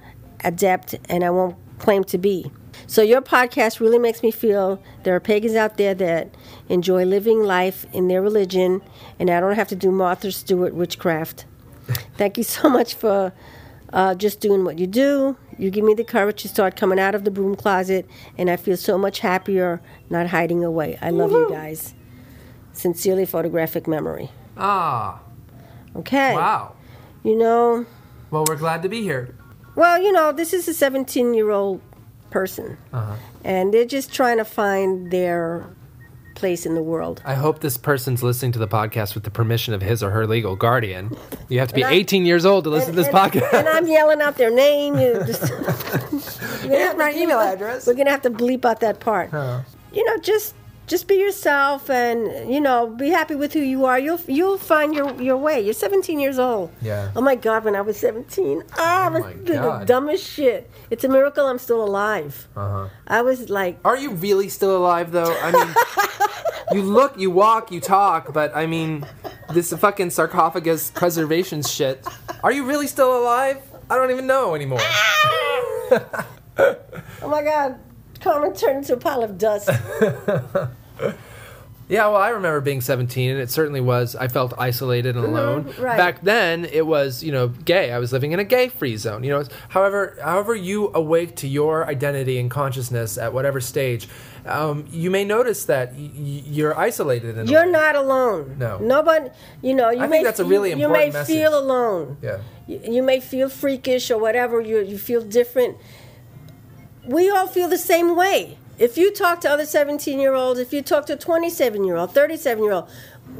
adept and I won't claim to be. So your podcast really makes me feel there are pagans out there that enjoy living life in their religion, and I don't have to do Martha Stewart witchcraft. Thank you so much for uh, just doing what you do. You give me the courage to start coming out of the broom closet, and I feel so much happier not hiding away. I love Woo-hoo. you guys. Sincerely, Photographic Memory. Ah. Okay. Wow. You know. Well, we're glad to be here. Well, you know, this is a seventeen-year-old person, uh-huh. and they're just trying to find their place in the world. I hope this person's listening to the podcast with the permission of his or her legal guardian. You have to be I, eighteen years old to listen and, to this and, podcast. And I'm yelling out their name. You just, Here's my email out, address. We're going to have to bleep out that part. Huh. You know, just just be yourself and, you know, be happy with who you are. You'll you'll find your, your way. You're seventeen years old. Yeah. Oh, my God, when I was seventeen, oh, I was oh the dumbest shit. It's a miracle I'm still alive. Uh-huh. I was like... Are you really still alive, though? I mean... You look, you walk, you talk, but, I mean, this fucking sarcophagus preservation shit. Are you really still alive? I don't even know anymore. Ah! Oh, my God. Carmen turned into a pile of dust. Yeah, well, I remember being seventeen, and it certainly was. I felt isolated and alone. Mm-hmm, right. Back then, it was, you know, gay. I was living in a gay-free zone. You know, however, however you awake to your identity and consciousness at whatever stage, um, you may notice that y- you're isolated. And you're alone. not alone. No, nobody. You know, you I may think that's a really you, important. You may message. feel alone. Yeah, you, you may feel freakish or whatever. You you feel different. We all feel the same way. If you talk to other seventeen-year-olds, if you talk to a twenty-seven-year-old, thirty-seven-year-old,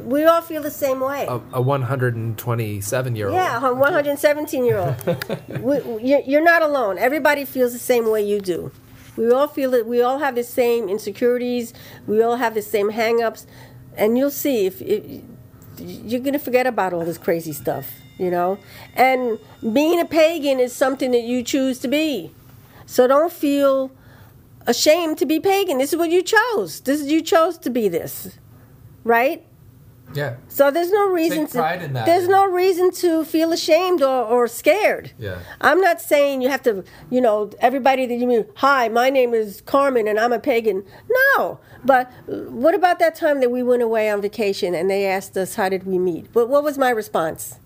we all feel the same way. A, a one hundred twenty-seven-year-old. Yeah, a one hundred seventeen-year-old. we, you're not alone. Everybody feels the same way you do. We all feel that we all have the same insecurities. We all have the same hang-ups. And you'll see if, if you're going to forget about all this crazy stuff, you know. And being a pagan is something that you choose to be. So don't feel... ashamed to be pagan. This is what you chose. This is you chose to be this, right? Yeah. So there's no reason. Take pride to, in that. There's no reason to feel ashamed or, or scared. Yeah. I'm not saying you have to. You know, everybody that you meet. Hi, my name is Carmen, and I'm a pagan. No. But what about that time that we went away on vacation and they asked us how did we meet? But what was my response?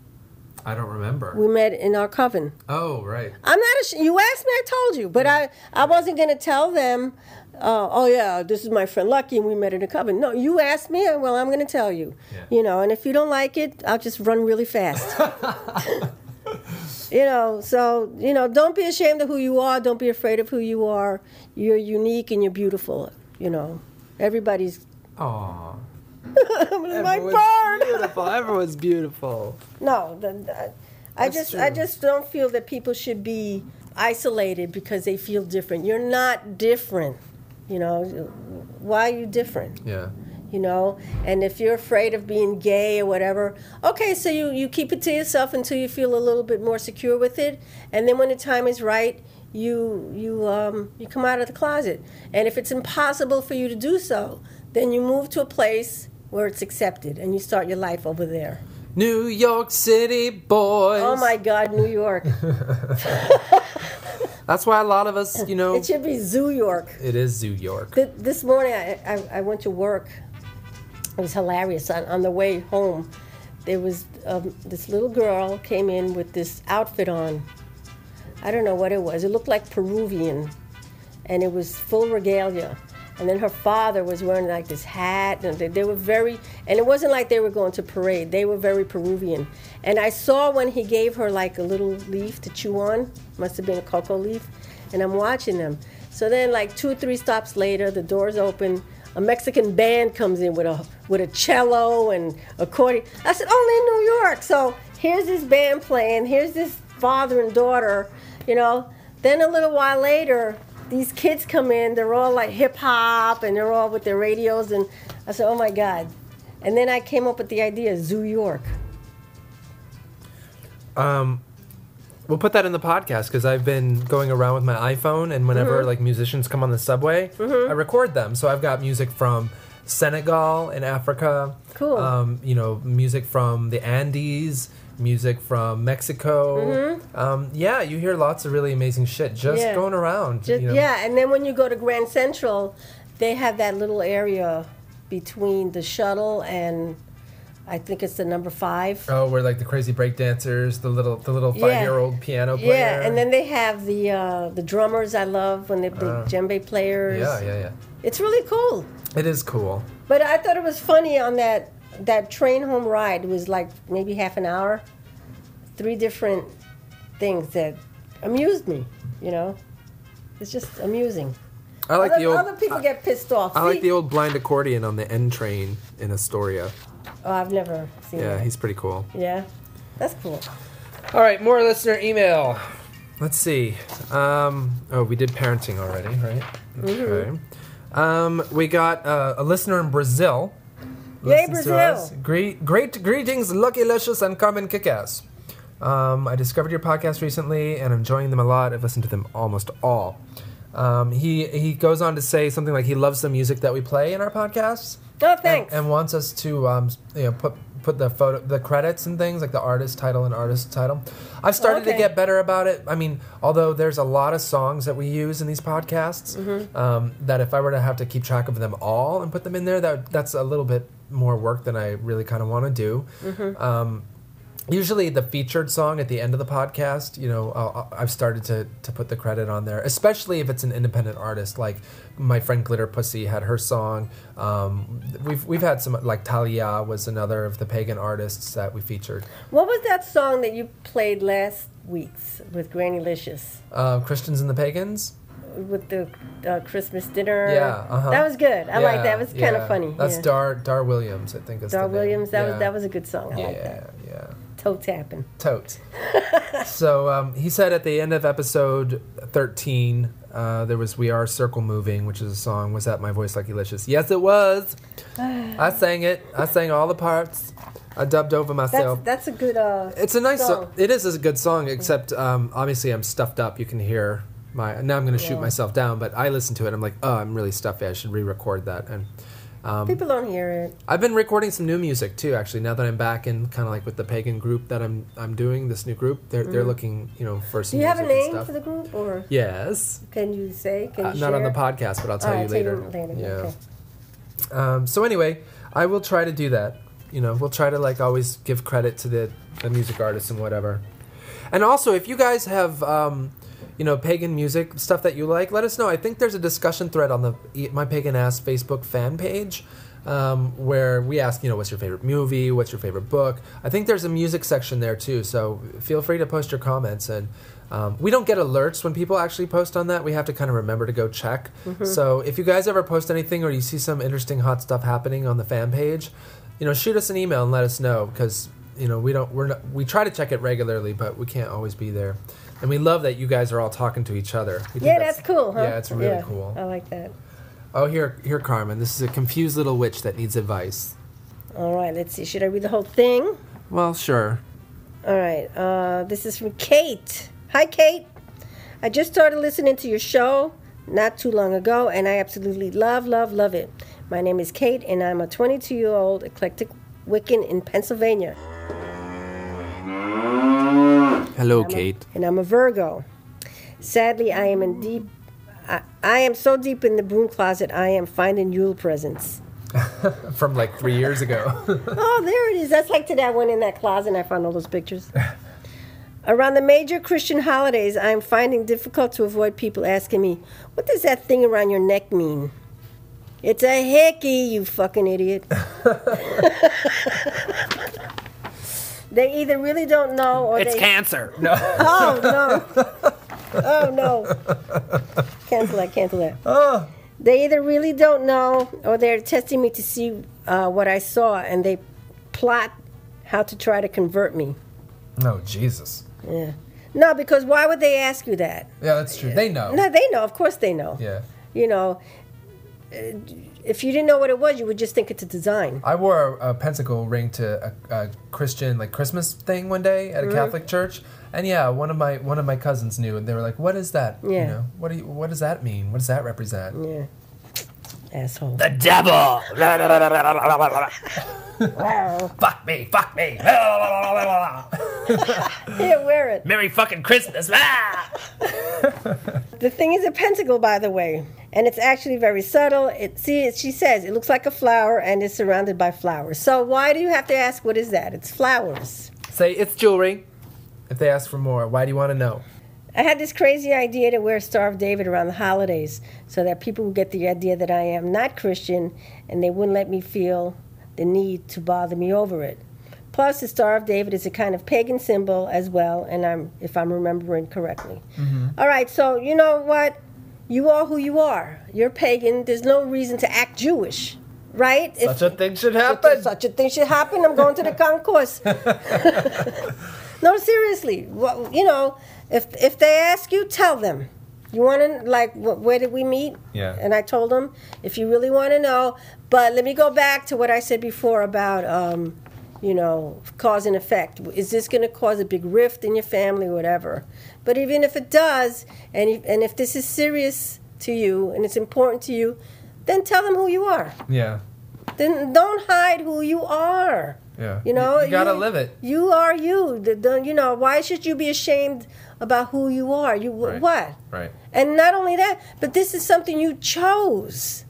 I don't remember. We met in our coven. Oh, right. I'm not ashamed. You asked me, I told you. But yeah. I, I wasn't going to tell them, uh, oh, yeah, this is my friend Lucky, and we met in a coven. No, you asked me, well, I'm going to tell you. Yeah. You know, and if you don't like it, I'll just run really fast. You know, so, you know, don't be ashamed of who you are. Don't be afraid of who you are. You're unique and you're beautiful. You know, everybody's... Aww. Everyone's beautiful. Everyone's beautiful. No, the, the, I just true. I just don't feel that people should be isolated because they feel different. You're not different, you know. Why are you different? Yeah. You know, and if you're afraid of being gay or whatever, okay, so you, you keep it to yourself until you feel a little bit more secure with it, and then when the time is right, you you um you come out of the closet. And if it's impossible for you to do so, then you move to a place where it's accepted, and you start your life over there. New York City, boys. Oh, my God, New York. That's why a lot of us, you know... It should be Zoo York. It is Zoo York. Th- this morning, I, I, I went to work. It was hilarious. On, on the way home, there was um, this little girl came in with this outfit on. I don't know what it was. It looked like Peruvian, and it was full regalia. And then her father was wearing, like, this hat. And they, they were very, and it wasn't like they were going to parade. They were very Peruvian. And I saw when he gave her, like, a little leaf to chew on. Must have been a cocoa leaf. And I'm watching them. So then, like, two or three stops later, the doors open. A Mexican band comes in with a with a cello and accordion. I said, only in New York. So here's this band playing. Here's this father and daughter, you know. Then a little while later... These kids come in, they're all like hip-hop, and they're all with their radios, and I said, oh, my God. And then I came up with the idea, Zoo York. Um, we'll put that in the podcast, because I've been going around with my iPhone, and whenever, mm-hmm. like, musicians come on the subway, mm-hmm. I record them. So I've got music from Senegal in Africa. Cool. Um, you know, music from the Andes. Music from Mexico. Mm-hmm. Um, yeah, you hear lots of really amazing shit just yeah. going around. Just, you know. Yeah, and then when you go to Grand Central, they have that little area between the shuttle and I think it's the number five. Oh, where like the crazy break dancers, the little the little five-year-old yeah. piano player. Yeah, and then they have the uh, the drummers I love when they're big uh, djembe players. Yeah, yeah, yeah. It's really cool. It is cool. But I thought it was funny on that, that train home ride. It was like maybe half an hour. Three different things that amused me, you know. It's just amusing. I like other, the old, other people I, get pissed off. I See? like the old blind accordion on the N train in Astoria. Oh, I've never seen yeah, that. Yeah, he's pretty cool. Yeah, that's cool. All right, more listener email. Let's see. Um, oh, we did parenting already, right? Okay. Mm-hmm. Um, we got uh, a listener in Brazil. Yay, Brazil. Great, great greetings, Luckylicious and Carmen Kickass. Um, I discovered your podcast recently and I'm enjoying them a lot. I've listened to them almost all. Um, he he goes on to say something like he loves the music that we play in our podcasts. Oh, thanks. And, and wants us to um, you know put put the photo, the credits and things like the artist title and artist title. I've started okay. to get better about it. I mean, although there's a lot of songs that we use in these podcasts, mm-hmm. um, that if I were to have to keep track of them all and put them in there, that that's a little bit more work than I really kind of want to do. Mm-hmm. Um, Usually the featured song at the end of the podcast, you know, I'll, I've started to, to put the credit on there, especially if it's an independent artist. Like my friend Glitter Pussy had her song. Um, we've we've had some, like Talia was another of the pagan artists that we featured. What was that song that you played last week's with Grannylicious? Uh, Christians and the Pagans? With the uh, Christmas dinner. Yeah, uh-huh. That was good. I yeah, like that. It was kind yeah. of funny. That's yeah. Dar Dar Williams, I think. Is Dar the Williams, name. That, yeah. was, that was a good song. I yeah, like that. yeah. Totes happen. Totes. So um, he said at the end of episode thirteen, uh, there was "We Are Circle Moving," which is a song. Was that my voice, Luckylicious? Yes, it was. I sang it. I sang all the parts. I dubbed over myself. That's, that's a good. Uh, it's a nice song. So, it is a good song, except um, obviously I'm stuffed up. You can hear my. Now I'm going to shoot yeah. myself down, but I listen to it. I'm like, oh, I'm really stuffy. I should re-record that and. Um, People don't hear it. I've been recording some new music too, actually. Now that I'm back in kind of like with the pagan group that I'm I'm doing this new group, they're mm-hmm. they're looking you know for some. Do you music have a name stuff. for the group or? Yes. Can you say? Can uh, you not share? on the podcast, but I'll tell, oh, you, I'll later. tell you later. Yeah. Okay. Um, so anyway, I will try to do that. You know, we'll try to like always give credit to the, the music artists and whatever. And also, if you guys have. Um, You know, pagan music, stuff that you like, let us know. I think there's a discussion thread on the Eat My Pagan Ass Facebook fan page um, where we ask, you know, what's your favorite movie? What's your favorite book? I think there's a music section there, too. So feel free to post your comments. And um, we don't get alerts when people actually post on that. We have to kind of remember to go check. Mm-hmm. So if you guys ever post anything or you see some interesting hot stuff happening on the fan page, you know, shoot us an email and let us know because, you know, we don't, we're not, we try to check it regularly, but we can't always be there. And we love that you guys are all talking to each other. Yeah, that's, that's cool, huh? Yeah, it's really yeah, cool. I like that. Oh, here, here, Carmen. This is a confused little witch that needs advice. All right, let's see. Should I read the whole thing? Well, sure. All right. Uh, this is from Kate. Hi, Kate. I just started listening to your show not too long ago, and I absolutely love, love, love it. My name is Kate, and I'm a twenty-two-year-old eclectic Wiccan in Pennsylvania. Hello, I'm Kate. A, and I'm a Virgo. Sadly, I am in deep. I, I am so deep in the broom closet, I am finding Yule presents. From like three years ago. Oh, there it is. That's like today I went in that closet and I found all those pictures. Around the major Christian holidays, I am finding difficult to avoid people asking me, what does that thing around your neck mean? It's a hickey, you fucking idiot. They either really don't know or it's they... It's cancer. No. Oh, no. Oh, no. Cancel that, cancel that. Oh. They either really don't know or they're testing me to see uh, what I saw, and they plot how to try to convert me. Oh, Jesus. Yeah. No, because why would they ask you that? Yeah, that's true. They know. No, they know. Of course they know. Yeah. You know... Uh, If you didn't know what it was, you would just think it's a design. I wore a, a pentacle ring to a, a Christian like Christmas thing one day at a mm-hmm. Catholic church, and yeah, one of my one of my cousins knew, and they were like, "What is that? Yeah. You know, what do you, what does that mean? What does that represent?" Yeah, asshole. The devil. Wow. Fuck me, fuck me. Here, wear it. Merry fucking Christmas. The thing is a pentacle, by the way. And it's actually very subtle. It, see, she says it looks like a flower and is surrounded by flowers. So why do you have to ask what is that? It's flowers. Say it's jewelry. If they ask for more, why do you want to know? I had this crazy idea to wear Star of David around the holidays so that people would get the idea that I am not Christian and they wouldn't let me feel the need to bother me over it. Plus, the Star of David is a kind of pagan symbol as well, and I'm if I'm remembering correctly. Mm-hmm. All right, so you know what? You are who you are. You're pagan. There's no reason to act Jewish, right? Such if, a thing should happen. Such a thing should happen. I'm going to the concourse. No, seriously. Well, you know, if if they ask you, tell them. You want to, like, where did we meet? Yeah. And I told them, if you really want to know. But let me go back to what I said before about, um, you know, cause and effect. Is this going to cause a big rift in your family or whatever? But even if it does, and if, and if this is serious to you and it's important to you, then tell them who you are. Yeah. Then don't hide who you are. Yeah. You know, you, you gotta you, live it. You are you. The, the, you know, why should you be ashamed about who you are? You right. What? Right. And not only that, but this is something you chose.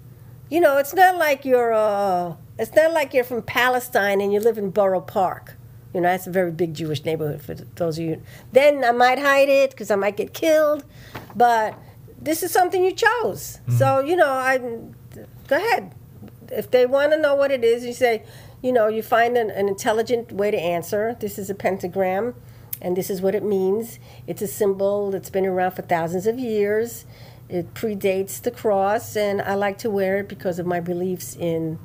You know, it's not like you're. Uh, it's not like you're from Palestine and you live in Borough Park. You know, that's a very big Jewish neighborhood for those of you. Then I might hide it because I might get killed. But this is something you chose. Mm-hmm. So, you know, I go ahead. If they want to know what it is, you say, you know, you find an, an intelligent way to answer. This is a pentagram, and this is what it means. It's a symbol that's been around for thousands of years. It predates the cross, and I like to wear it because of my beliefs in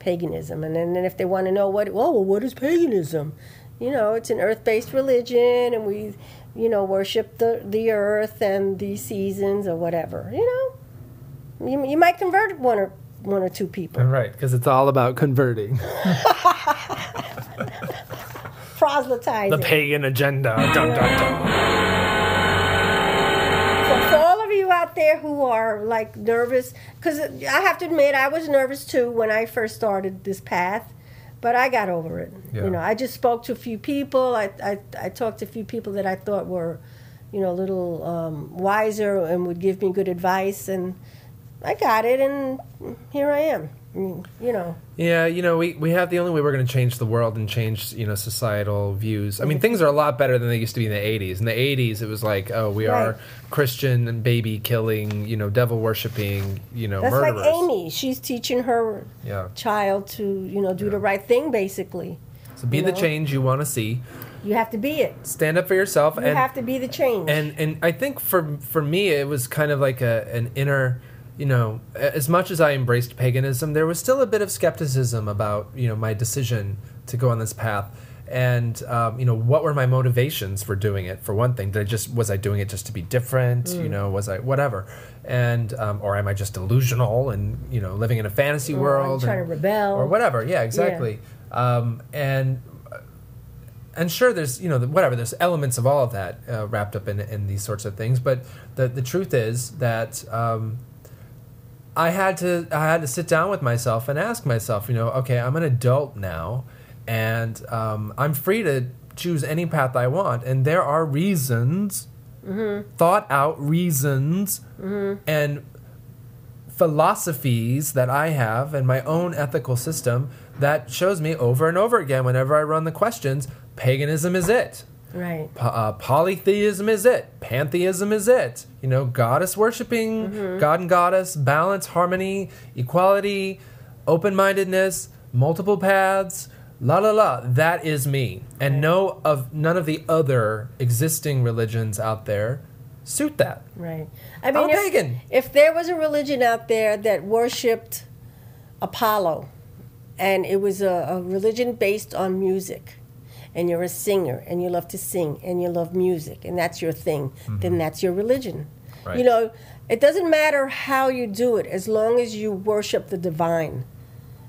paganism. And then and if they want to know what, oh, well, what is paganism? You know, it's an earth-based religion, and we, you know, worship the, the earth and the seasons or whatever. You know, you, you might convert one or one or two people. Right, because it's all about converting. Proselytizing. The pagan agenda. Dun, dun, dun. So for all of you out there who are, like, nervous, because I have to admit I was nervous, too, when I first started this path, but I got over it. Yeah. You know, I just spoke to a few people. I, I, I talked to a few people that I thought were, you know, a little um, wiser and would give me good advice, and I got it, and here I am, you know. Yeah, you know, we, we have the only way we're going to change the world and change, you know, societal views. I mean, things are a lot better than they used to be in the eighties. In the eighties, it was like, oh, we right. are Christian and baby-killing, you know, devil-worshipping, you know, That's murderers. That's like Amy. She's teaching her yeah. child to, you know, do yeah. the right thing, basically. So be you the know? change you want to see. You have to be it. Stand up for yourself. You and, have to be the change. And and I think for, for me, it was kind of like a an inner... You know, as much as I embraced paganism, there was still a bit of skepticism about, you know, my decision to go on this path. And, um, you know, what were my motivations for doing it, for one thing? Did I just, was I doing it just to be different? Mm. You know, was I, whatever. And, um, or am I just delusional and, you know, living in a fantasy or world? Or trying to rebel. Or whatever, yeah, exactly. Yeah. Um, and... And sure, there's, you know, whatever, there's elements of all of that uh, wrapped up in, in these sorts of things. But the, the truth is that... Um, I had to I had to sit down with myself and ask myself, you know, okay, I'm an adult now, and um, I'm free to choose any path I want, and there are reasons, mm-hmm. thought-out reasons, mm-hmm. and philosophies that I have and my own ethical system that shows me over and over again whenever I run the questions, paganism is it. Right. Po- uh, polytheism is it. Pantheism is it. You know, goddess worshiping, mm-hmm. God and goddess, balance, harmony, equality, open-mindedness, multiple paths, la la la. That is me, and right. no of none of the other existing religions out there suit that. Right. I mean, I'm if, pagan. If there was a religion out there that worshipped Apollo, and it was a, a religion based on music. And you're a singer, and you love to sing, and you love music, and that's your thing, mm-hmm. then that's your religion. Right. You know, it doesn't matter how you do it, as long as you worship the divine.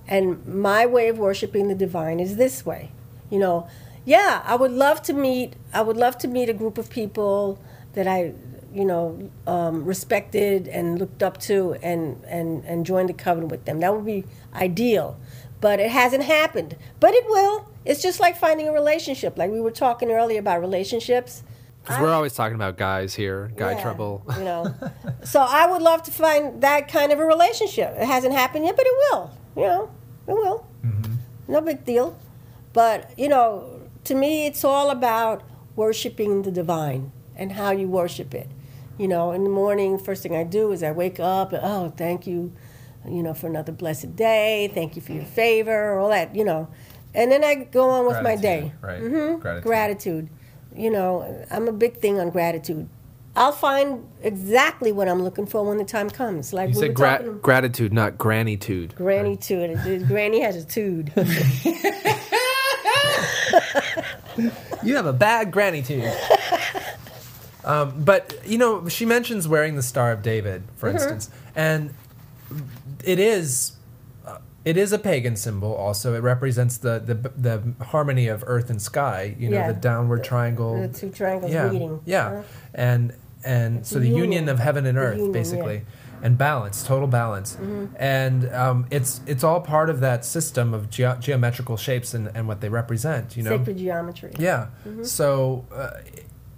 And my way of worshiping the divine is this way. You know, yeah, I would love to meet, I would love to meet a group of people that I, you know, um, respected and looked up to and, and, and joined the covenant with them. That would be ideal. But it hasn't happened. But it will. It's just like finding a relationship. Like we were talking earlier about relationships. Because we're always talking about guys here, guy yeah, trouble. You know, so I would love to find that kind of a relationship. It hasn't happened yet, but it will. You know, it will. Mm-hmm. No big deal. But, you know, to me, it's all about worshiping the divine and how you worship it. You know, in the morning, first thing I do is I wake up, and, oh, thank you, you know, for another blessed day. Thank you for your favor, all that, you know. And then I go on with gratitude, my day. Right. Mm-hmm. Gratitude. Gratitude. You know, I'm a big thing on gratitude. I'll find exactly what I'm looking for when the time comes. Like you we said, were gra- talking about gratitude, not granny-tude. Granny-tude. Right. Granny has a tude. You have a bad granny-tude. Um, but, you know, she mentions wearing the Star of David, for mm-hmm. instance. And it is... It is a pagan symbol also. It represents the, the, the harmony of earth and sky, you know, yeah. the downward triangle. The, the two triangles yeah. meeting. Yeah. Uh-huh. And and it's so the union. union of heaven and earth, union, basically. Yeah. And balance, total balance. Mm-hmm. And um, it's it's all part of that system of ge- geometrical shapes and, and what they represent, you know. Sacred geometry. Yeah. Mm-hmm. So uh,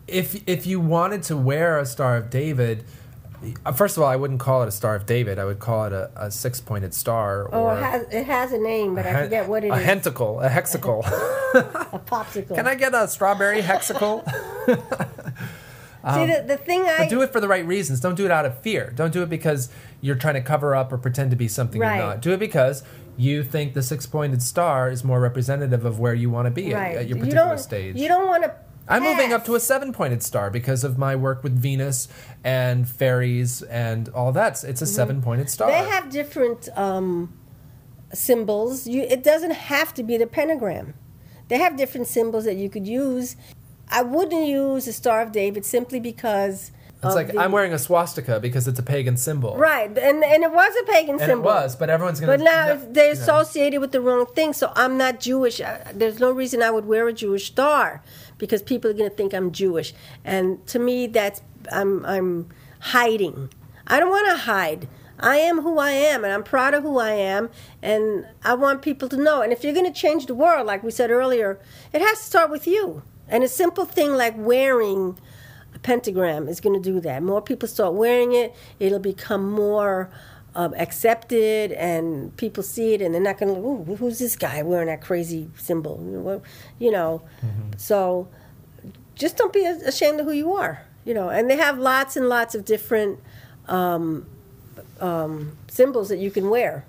if if you wanted to wear a Star of David... First of all, I wouldn't call it a Star of David. I would call it a, a six-pointed star. Or oh, it has, it has a name, but a, I forget what it a is. A hentacle, a hexacle. A popsicle. Can I get a strawberry hexacle? um, See, the, the thing I... But do it for the right reasons. Don't do it out of fear. Don't do it because you're trying to cover up or pretend to be something right. you're not. Do it because you think the six-pointed star is more representative of where you want to be right. at, at your particular you don't, stage. You don't want to... I'm yes. moving up to a seven-pointed star because of my work with Venus and fairies and all that. It's a mm-hmm. seven-pointed star. They have different um, symbols. You, it doesn't have to be the pentagram. They have different symbols that you could use. I wouldn't use the Star of David simply because... It's like, the, I'm wearing a swastika because it's a pagan symbol. Right, and and it was a pagan and symbol. And it was, but everyone's going to... But now no, they're associated know. with the wrong thing, so I'm not Jewish. There's no reason I would wear a Jewish star because people are going to think I'm Jewish. And to me, that's I'm I'm hiding. I don't want to hide. I am who I am, and I'm proud of who I am, and I want people to know. And if you're going to change the world, like we said earlier, it has to start with you. And a simple thing like wearing... pentagram is going to do that. More people start wearing it, it'll become more uh, accepted, and people see it, and they're not going to, ooh, who's this guy wearing that crazy symbol? You know, mm-hmm. so just don't be ashamed of who you are. You know, and they have lots and lots of different um, um, symbols that you can wear.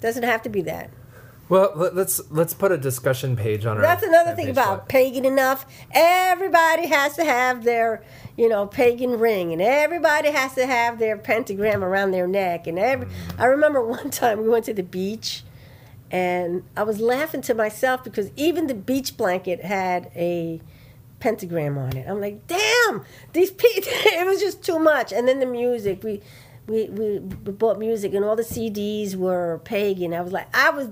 Doesn't have to be that. Well, let's let's put a discussion page on our... That's another thing about pagan enough. Everybody has to have their, you know, pagan ring, and everybody has to have their pentagram around their neck. And every... I remember one time we went to the beach, and I was laughing to myself because even the beach blanket had a pentagram on it. I'm like, damn, these people, it was just too much. And then the music, we, we, we bought music, and all the C Ds were pagan. I was like, I was...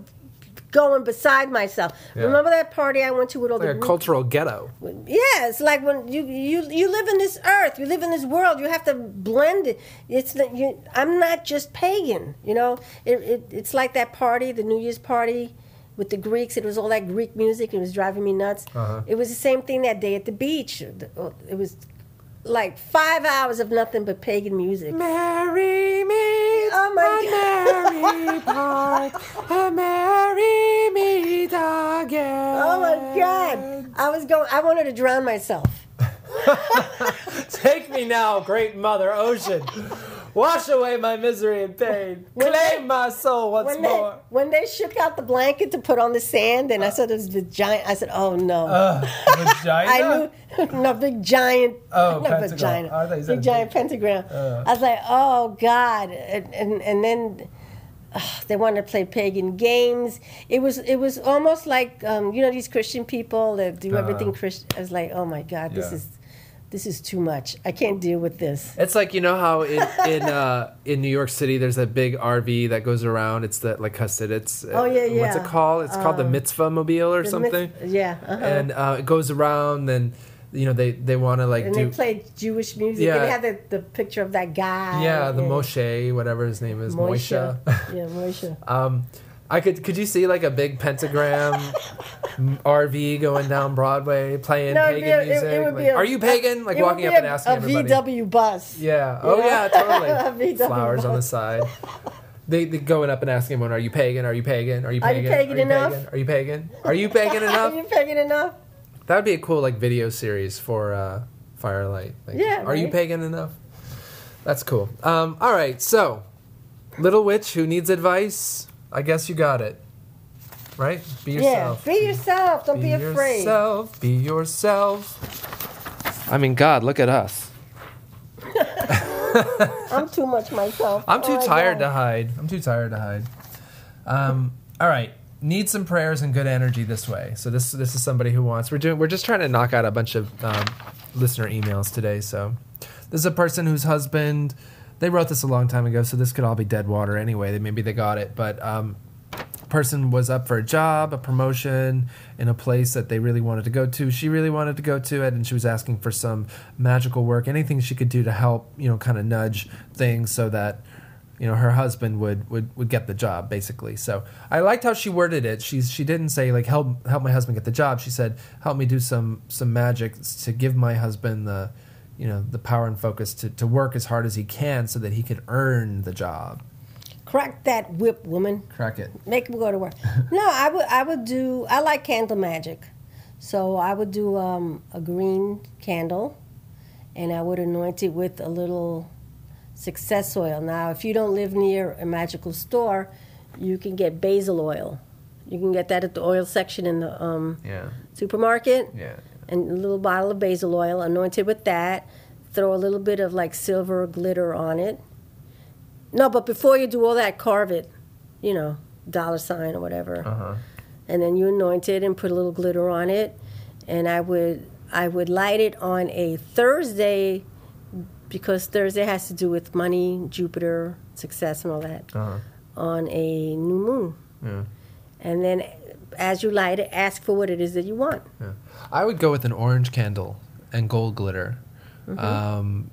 going beside myself. Yeah. Remember that party I went to with all it's like the... like a cultural ghetto. Yeah, it's like when you, you you live in this earth, you live in this world, you have to blend it. It's you, I'm not just pagan, you know? It, it It's like that party, the New Year's party with the Greeks. It was all that Greek music. It was driving me nuts. Uh-huh. It was the same thing that day at the beach. It was like five hours of nothing but pagan music. Marry me, oh my God. Mary, marry me again. Oh my God! I was going. I wanted to drown myself. Take me now, great mother ocean. Wash away my misery and pain. When Claim they, my soul once when more. They, when they shook out the blanket to put on the sand, and uh, I said it was the giant, I said, oh, no. Uh, vagina? I knew, no, big giant. Oh, no, vagina. Oh, big big giant pentagram. Uh. I was like, oh, God. And, and, and then uh, they wanted to play pagan games. It was it was almost like, um, you know, these Christian people that do uh, everything Christian. I was like, oh, my God, yeah. this is... This is too much. I can't deal with this. It's like, you know how in in, uh, in New York City there's that big R V that goes around. It's that like Hasidic. Oh yeah, yeah. What's it called? It's um, called the Mitzvah Mobile or something. Mit- yeah. Uh-huh. And uh, it goes around, and you know they, they want to like and do. And they play Jewish music. Yeah. And they have the, the picture of that guy. Yeah, the Moshe, whatever his name is, Moshe. Moshe. Yeah, Moshe. um, I could could you see like a big pentagram R V going down Broadway playing no, pagan a, music. It, it would like, be a, are you pagan? Like walking up a, and asking a everybody. A V W bus. Yeah. Oh yeah, totally. Flowers bus. On the side. They, they going up and asking everyone, "Are you pagan? Are you pagan? Are you pagan? Are you pagan enough? Are you pagan? Are you pagan enough? Are you pagan enough?" That would be a cool like video series for uh, Firelight. Like, yeah. Are right? you pagan enough? That's cool. Um, all right, so little witch who needs advice. I guess you got it. Right? Be yourself. Yeah, be yourself. Don't be, be afraid. Be yourself. Be yourself. I mean, God, look at us. I'm too much myself. I'm too oh, tired to hide. I'm too tired to hide. Um, all right. Need some prayers and good energy this way. So this this is somebody who wants. We're doing. We're just trying to knock out a bunch of um, listener emails today. So this is a person whose husband. They wrote this a long time ago, so this could all be dead water anyway. They, maybe they got it, but um, person was up for a job, a promotion in a place that they really wanted to go to. She really wanted to go to it, and she was asking for some magical work, anything she could do to help, you know, kind of nudge things so that, you know, her husband would, would, would get the job, basically. So I liked how she worded it. She's, she didn't say, like, help help my husband get the job. She said, help me do some some magic to give my husband the... you know, the power and focus to, to work as hard as he can so that he can earn the job. Crack that whip, woman. Crack it. Make him go to work. No, I would I would do, I like candle magic. So I would do um, a green candle, and I would anoint it with a little success oil. Now, if you don't live near a magical store, you can get basil oil. You can get that at the oil section in the um, yeah. supermarket. Yeah. And a little bottle of basil oil, anoint it with that. Throw a little bit of like silver or glitter on it. No, but before you do all that, carve it, you know, dollar sign or whatever. Uh-huh. And then you anoint it and put a little glitter on it. And I would I would light it on a Thursday because Thursday has to do with money, Jupiter, success, and all that. Uh-huh. On a new moon. Yeah. And then as you light it, ask for what it is that you want. Yeah. I would go with an orange candle and gold glitter. Mm-hmm. Um,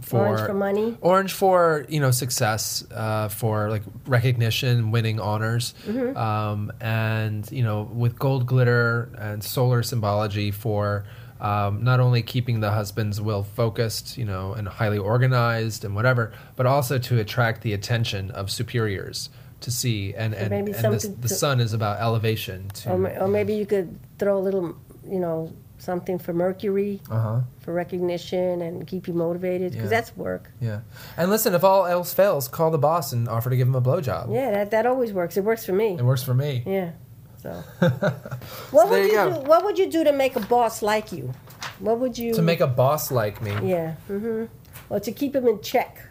for orange for money. Orange for, you know, success, uh, for like recognition, winning honors. Mm-hmm. Um, and, you know, with gold glitter and solar symbology for um, not only keeping the husband's will focused, you know, and highly organized and whatever, but also to attract the attention of superiors. To see, and, and, and this, the sun is about elevation. To, or, or maybe you could throw a little, you know, something for Mercury, uh-huh. for recognition and keep you motivated, because yeah. that's work. Yeah. And listen, if all else fails, call the boss and offer to give him a blowjob. Yeah, that, that always works. It works for me. It works for me. Yeah. So, what, so would you you do, what would you do to make a boss like you? What would you... To make a boss like me? Yeah. Mm-hmm. Or to keep him in check.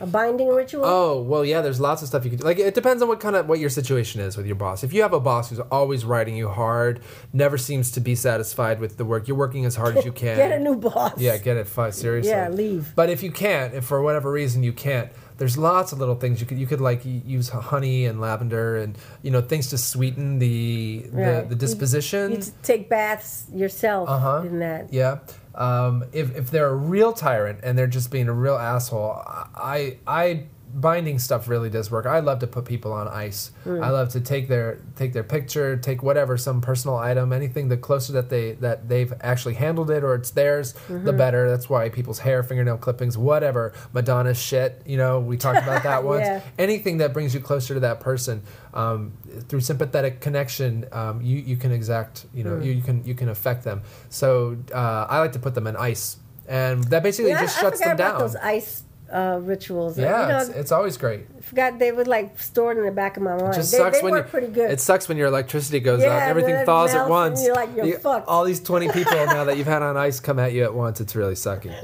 A binding ritual? Oh, well, yeah, there's lots of stuff you could do. Like, it depends on what kind of, what your situation is with your boss. If you have a boss who's always riding you hard, never seems to be satisfied with the work, you're working as hard as you can. Get a new boss. Yeah, get it, fine, seriously. Yeah, leave. But if you can't, if for whatever reason you can't, there's lots of little things you could you could like use honey and lavender and, you know, things to sweeten the right. the, the disposition. You, you take baths yourself uh-huh. in that. Yeah. Um, if if they're a real tyrant and they're just being a real asshole, I I binding stuff really does work. I love to put people on ice. Mm. I love to take their take their picture, take whatever, some personal item, anything. The closer that they that they've actually handled it or it's theirs, mm-hmm. the better. That's why people's hair, fingernail clippings, whatever, Madonna's shit. You know, we talked about that once. Yeah. Anything that brings you closer to that person um, through sympathetic connection, um, you you can exact. You know, mm. you, you can you can affect them. So uh, I like to put them in ice, and that basically yeah, just I, shuts I them down. About those ice. Uh, rituals. Yeah, and, you know, it's, it's always great. I forgot they were like stored in the back of my mind. It just they, sucks they when were you, pretty good. It sucks when your electricity goes yeah, out and everything thaws at once. And you're like, you're you, fucked. All these twenty people now that you've had on ice come at you at once. It's really sucky.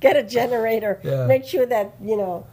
Get a generator. Yeah. Make sure that, you know.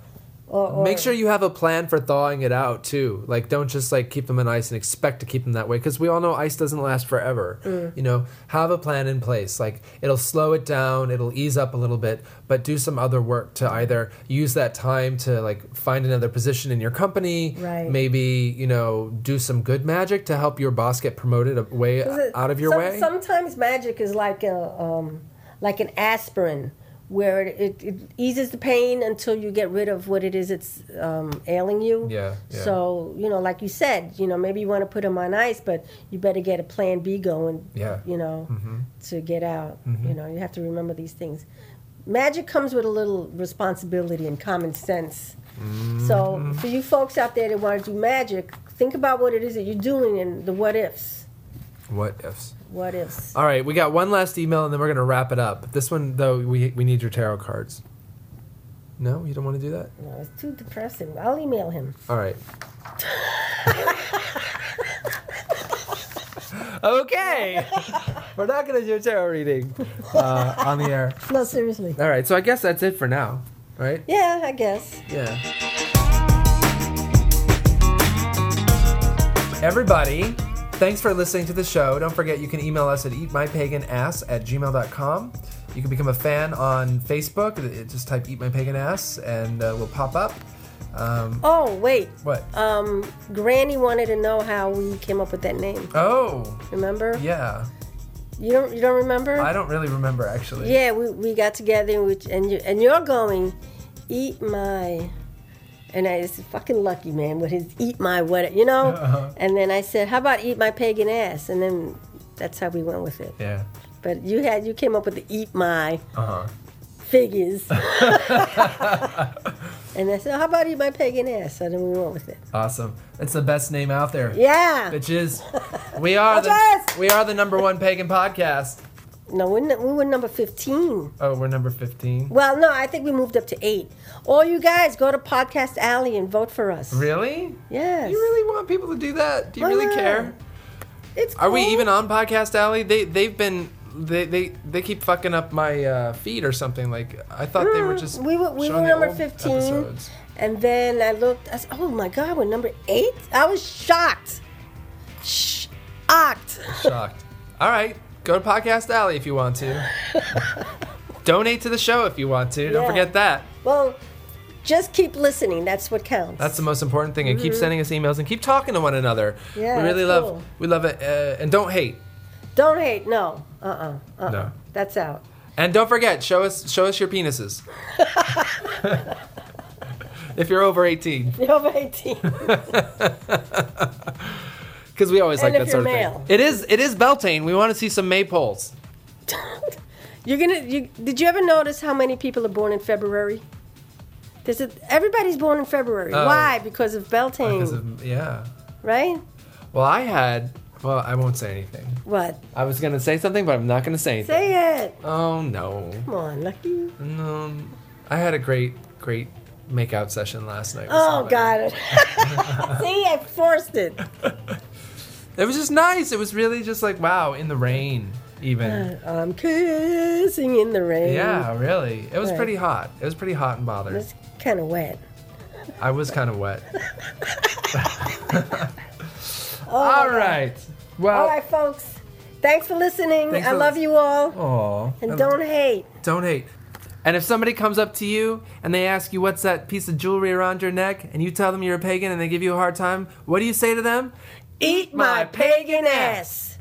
Or, or Make sure you have a plan for thawing it out too. Like, don't just like keep them in ice and expect to keep them that way, because we all know ice doesn't last forever. Mm. You know, have a plan in place. Like, it'll slow it down, it'll ease up a little bit, but do some other work to either use that time to like find another position in your company, right. maybe, you know, do some good magic to help your boss get promoted away out of your some, way. Sometimes magic is like a um, like an aspirin. where it, it, it eases the pain until you get rid of what it is it's um, ailing you. Yeah, yeah. So, you know, like you said, you know, maybe you want to put them on ice, but you better get a plan B going, yeah. you know, mm-hmm. to get out. Mm-hmm. You know, you have to remember these things. Magic comes with a little responsibility and common sense. Mm-hmm. So for you folks out there that want to do magic, think about what it is that you're doing and the what ifs. What ifs. What ifs. All right, we got one last email, and then we're going to wrap it up. This one, though, we we need your tarot cards. No? You don't want to do that? No, it's too depressing. I'll email him. All right. Okay. We're not going to do a tarot reading uh, on the air. No, seriously. All right, so I guess that's it for now, right? Yeah, I guess. Yeah. Everybody, thanks for listening to the show. Don't forget, you can email us at eatmypaganass at gmail dot com. You can become a fan on Facebook. Just type Eat My Pagan Ass, and uh, we'll pop up. Um, oh, wait. What? Um, Granny wanted to know how we came up with that name. Oh. Remember? Yeah. You don't, you don't remember? I don't really remember, actually. Yeah, we, we got together, and, we, and, you, and you're going, eat my... And I said, fucking Lucky, man, with his eat my what, you know? Uh-huh. And then I said, how about eat my pagan ass? And then that's how we went with it. Yeah. But you had you came up with the eat my uh-huh. figures. And I said, how about eat my pagan ass? So then we went with it. Awesome. It's the best name out there. Yeah. Bitches. We are, the, we are the number one pagan podcast. No, we're, n- we were number fifteen. Oh, we're number fifteen? Well, no, I think we moved up to eight. All you guys, go to Podcast Alley and vote for us. Really? Yes. You really want people to do that? Do you Why really not? Care? It's cool. Are we even on Podcast Alley? They, they've been... They, they they keep fucking up my uh, feed or something. Like, I thought mm, they were just We were, we were number fifteen. Episodes. And then I looked. I said, oh, my God, we're number eight? I was shocked. Shocked. Shocked. All right. Go to Podcast Alley if you want to. Donate to the show if you want to. Yeah. Don't forget that. Well, just keep listening. That's what counts. That's the most important thing. And mm-hmm. keep sending us emails and keep talking to one another. Yeah, we really love. Cool. We love it. Uh, and don't hate. Don't hate. No. Uh. Uh-uh, uh. Uh-uh. No. That's out. And don't forget. Show us. Show us your penises. If you're over eighteen. If you're over eighteen. Because we always and like that sort of male. Thing. It is it is Beltane. We want to see some maypoles. You're gonna. You, did you ever notice how many people are born in February? There's a, everybody's born in February. Uh, Why? Because of Beltane. Because of, yeah. Right. Well, I had. Well, I won't say anything. What? I was gonna say something, but I'm not gonna say anything. Say it. Oh no. Come on, Lucky. No, um, I had a great, great. Makeout session last night. Oh, got it. See, I forced it. It was just nice. It was really just like, wow, in the rain, even. I'm kissing in the rain. Yeah, really. It was right. pretty hot. It was pretty hot and bothered. It was kind of wet. I was kind of wet. Oh, all right. Well, all right, folks. Thanks for listening. Thanks I for love li- you all. Aw. And I don't lo- hate. Don't hate. And if somebody comes up to you and they ask you what's that piece of jewelry around your neck and you tell them you're a pagan and they give you a hard time, what do you say to them? Eat my pagan ass!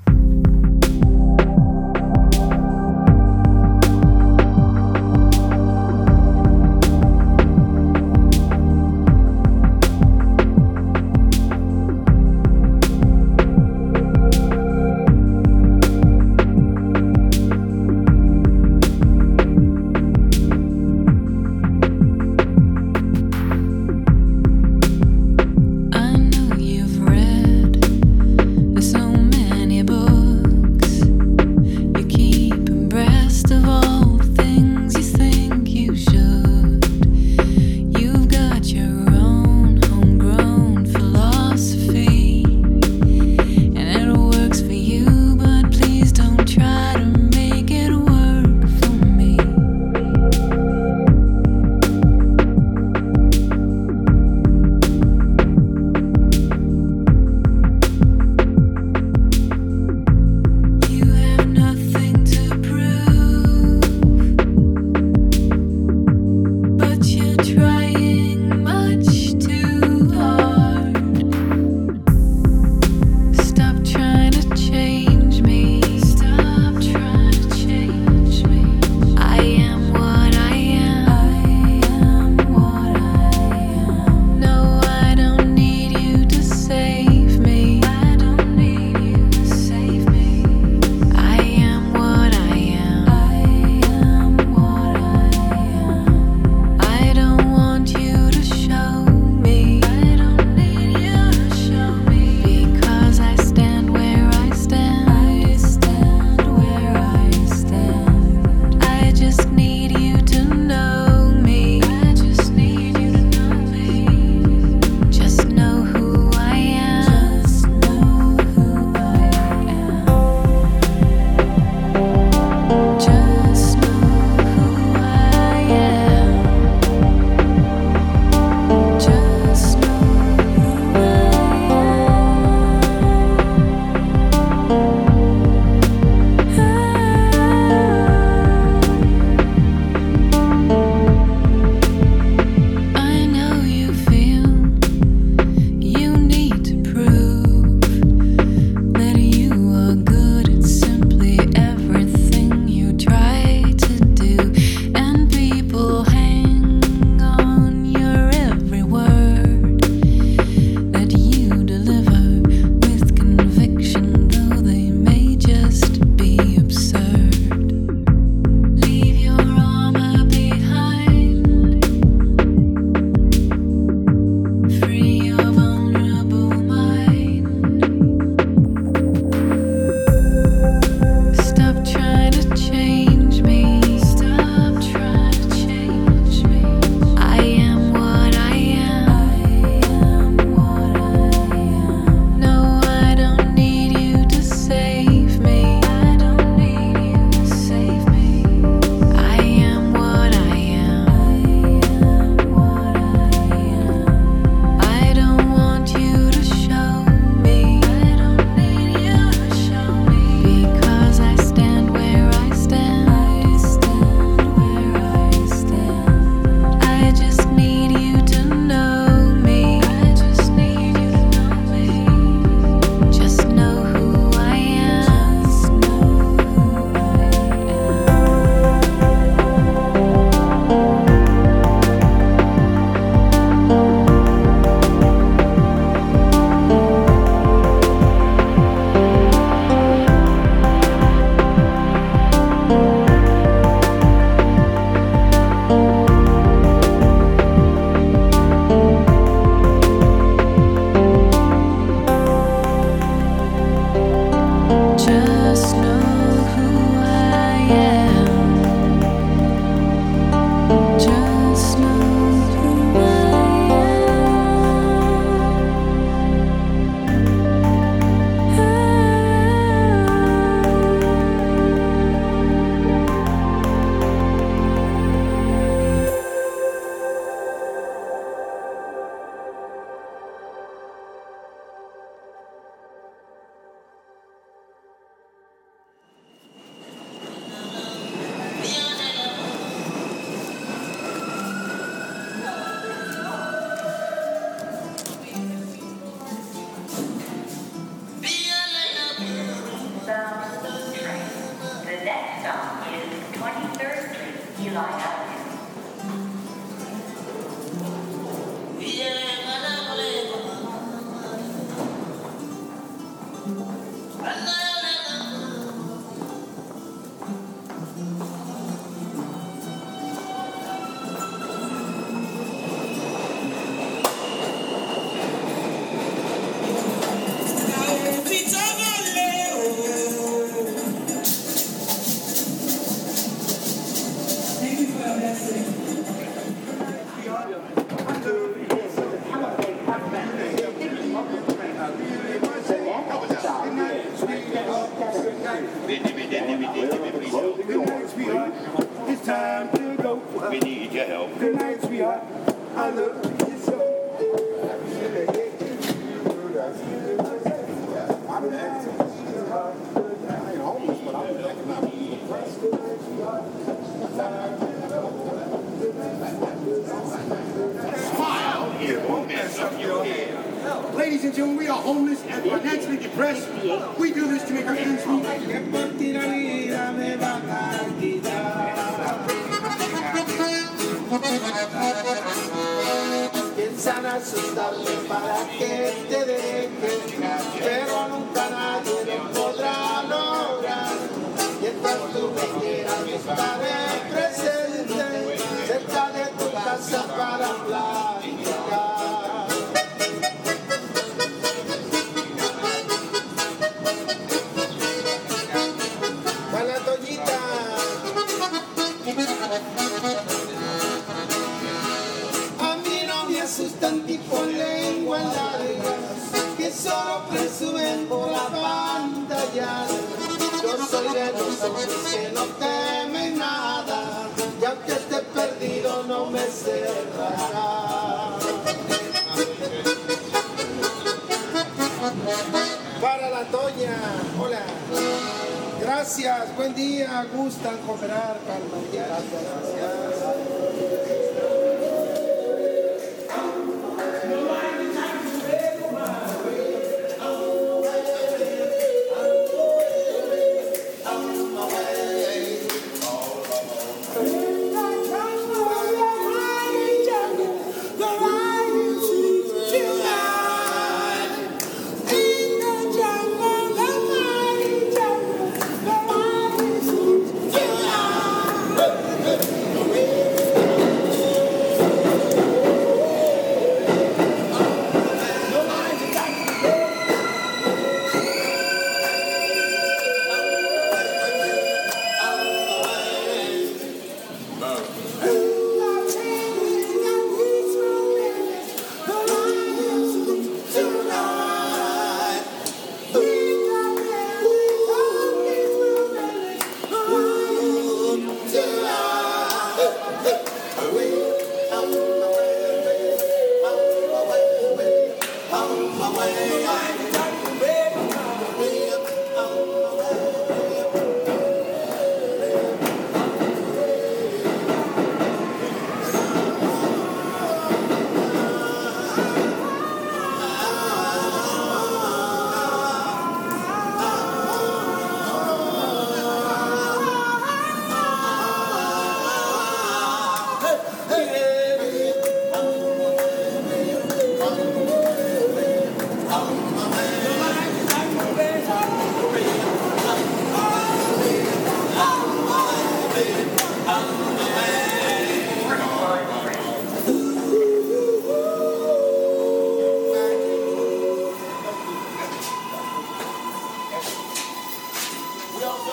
And that's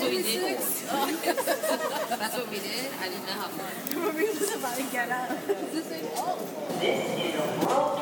what we did. That's what we did. I didn't know how far. We were just about to get up. This is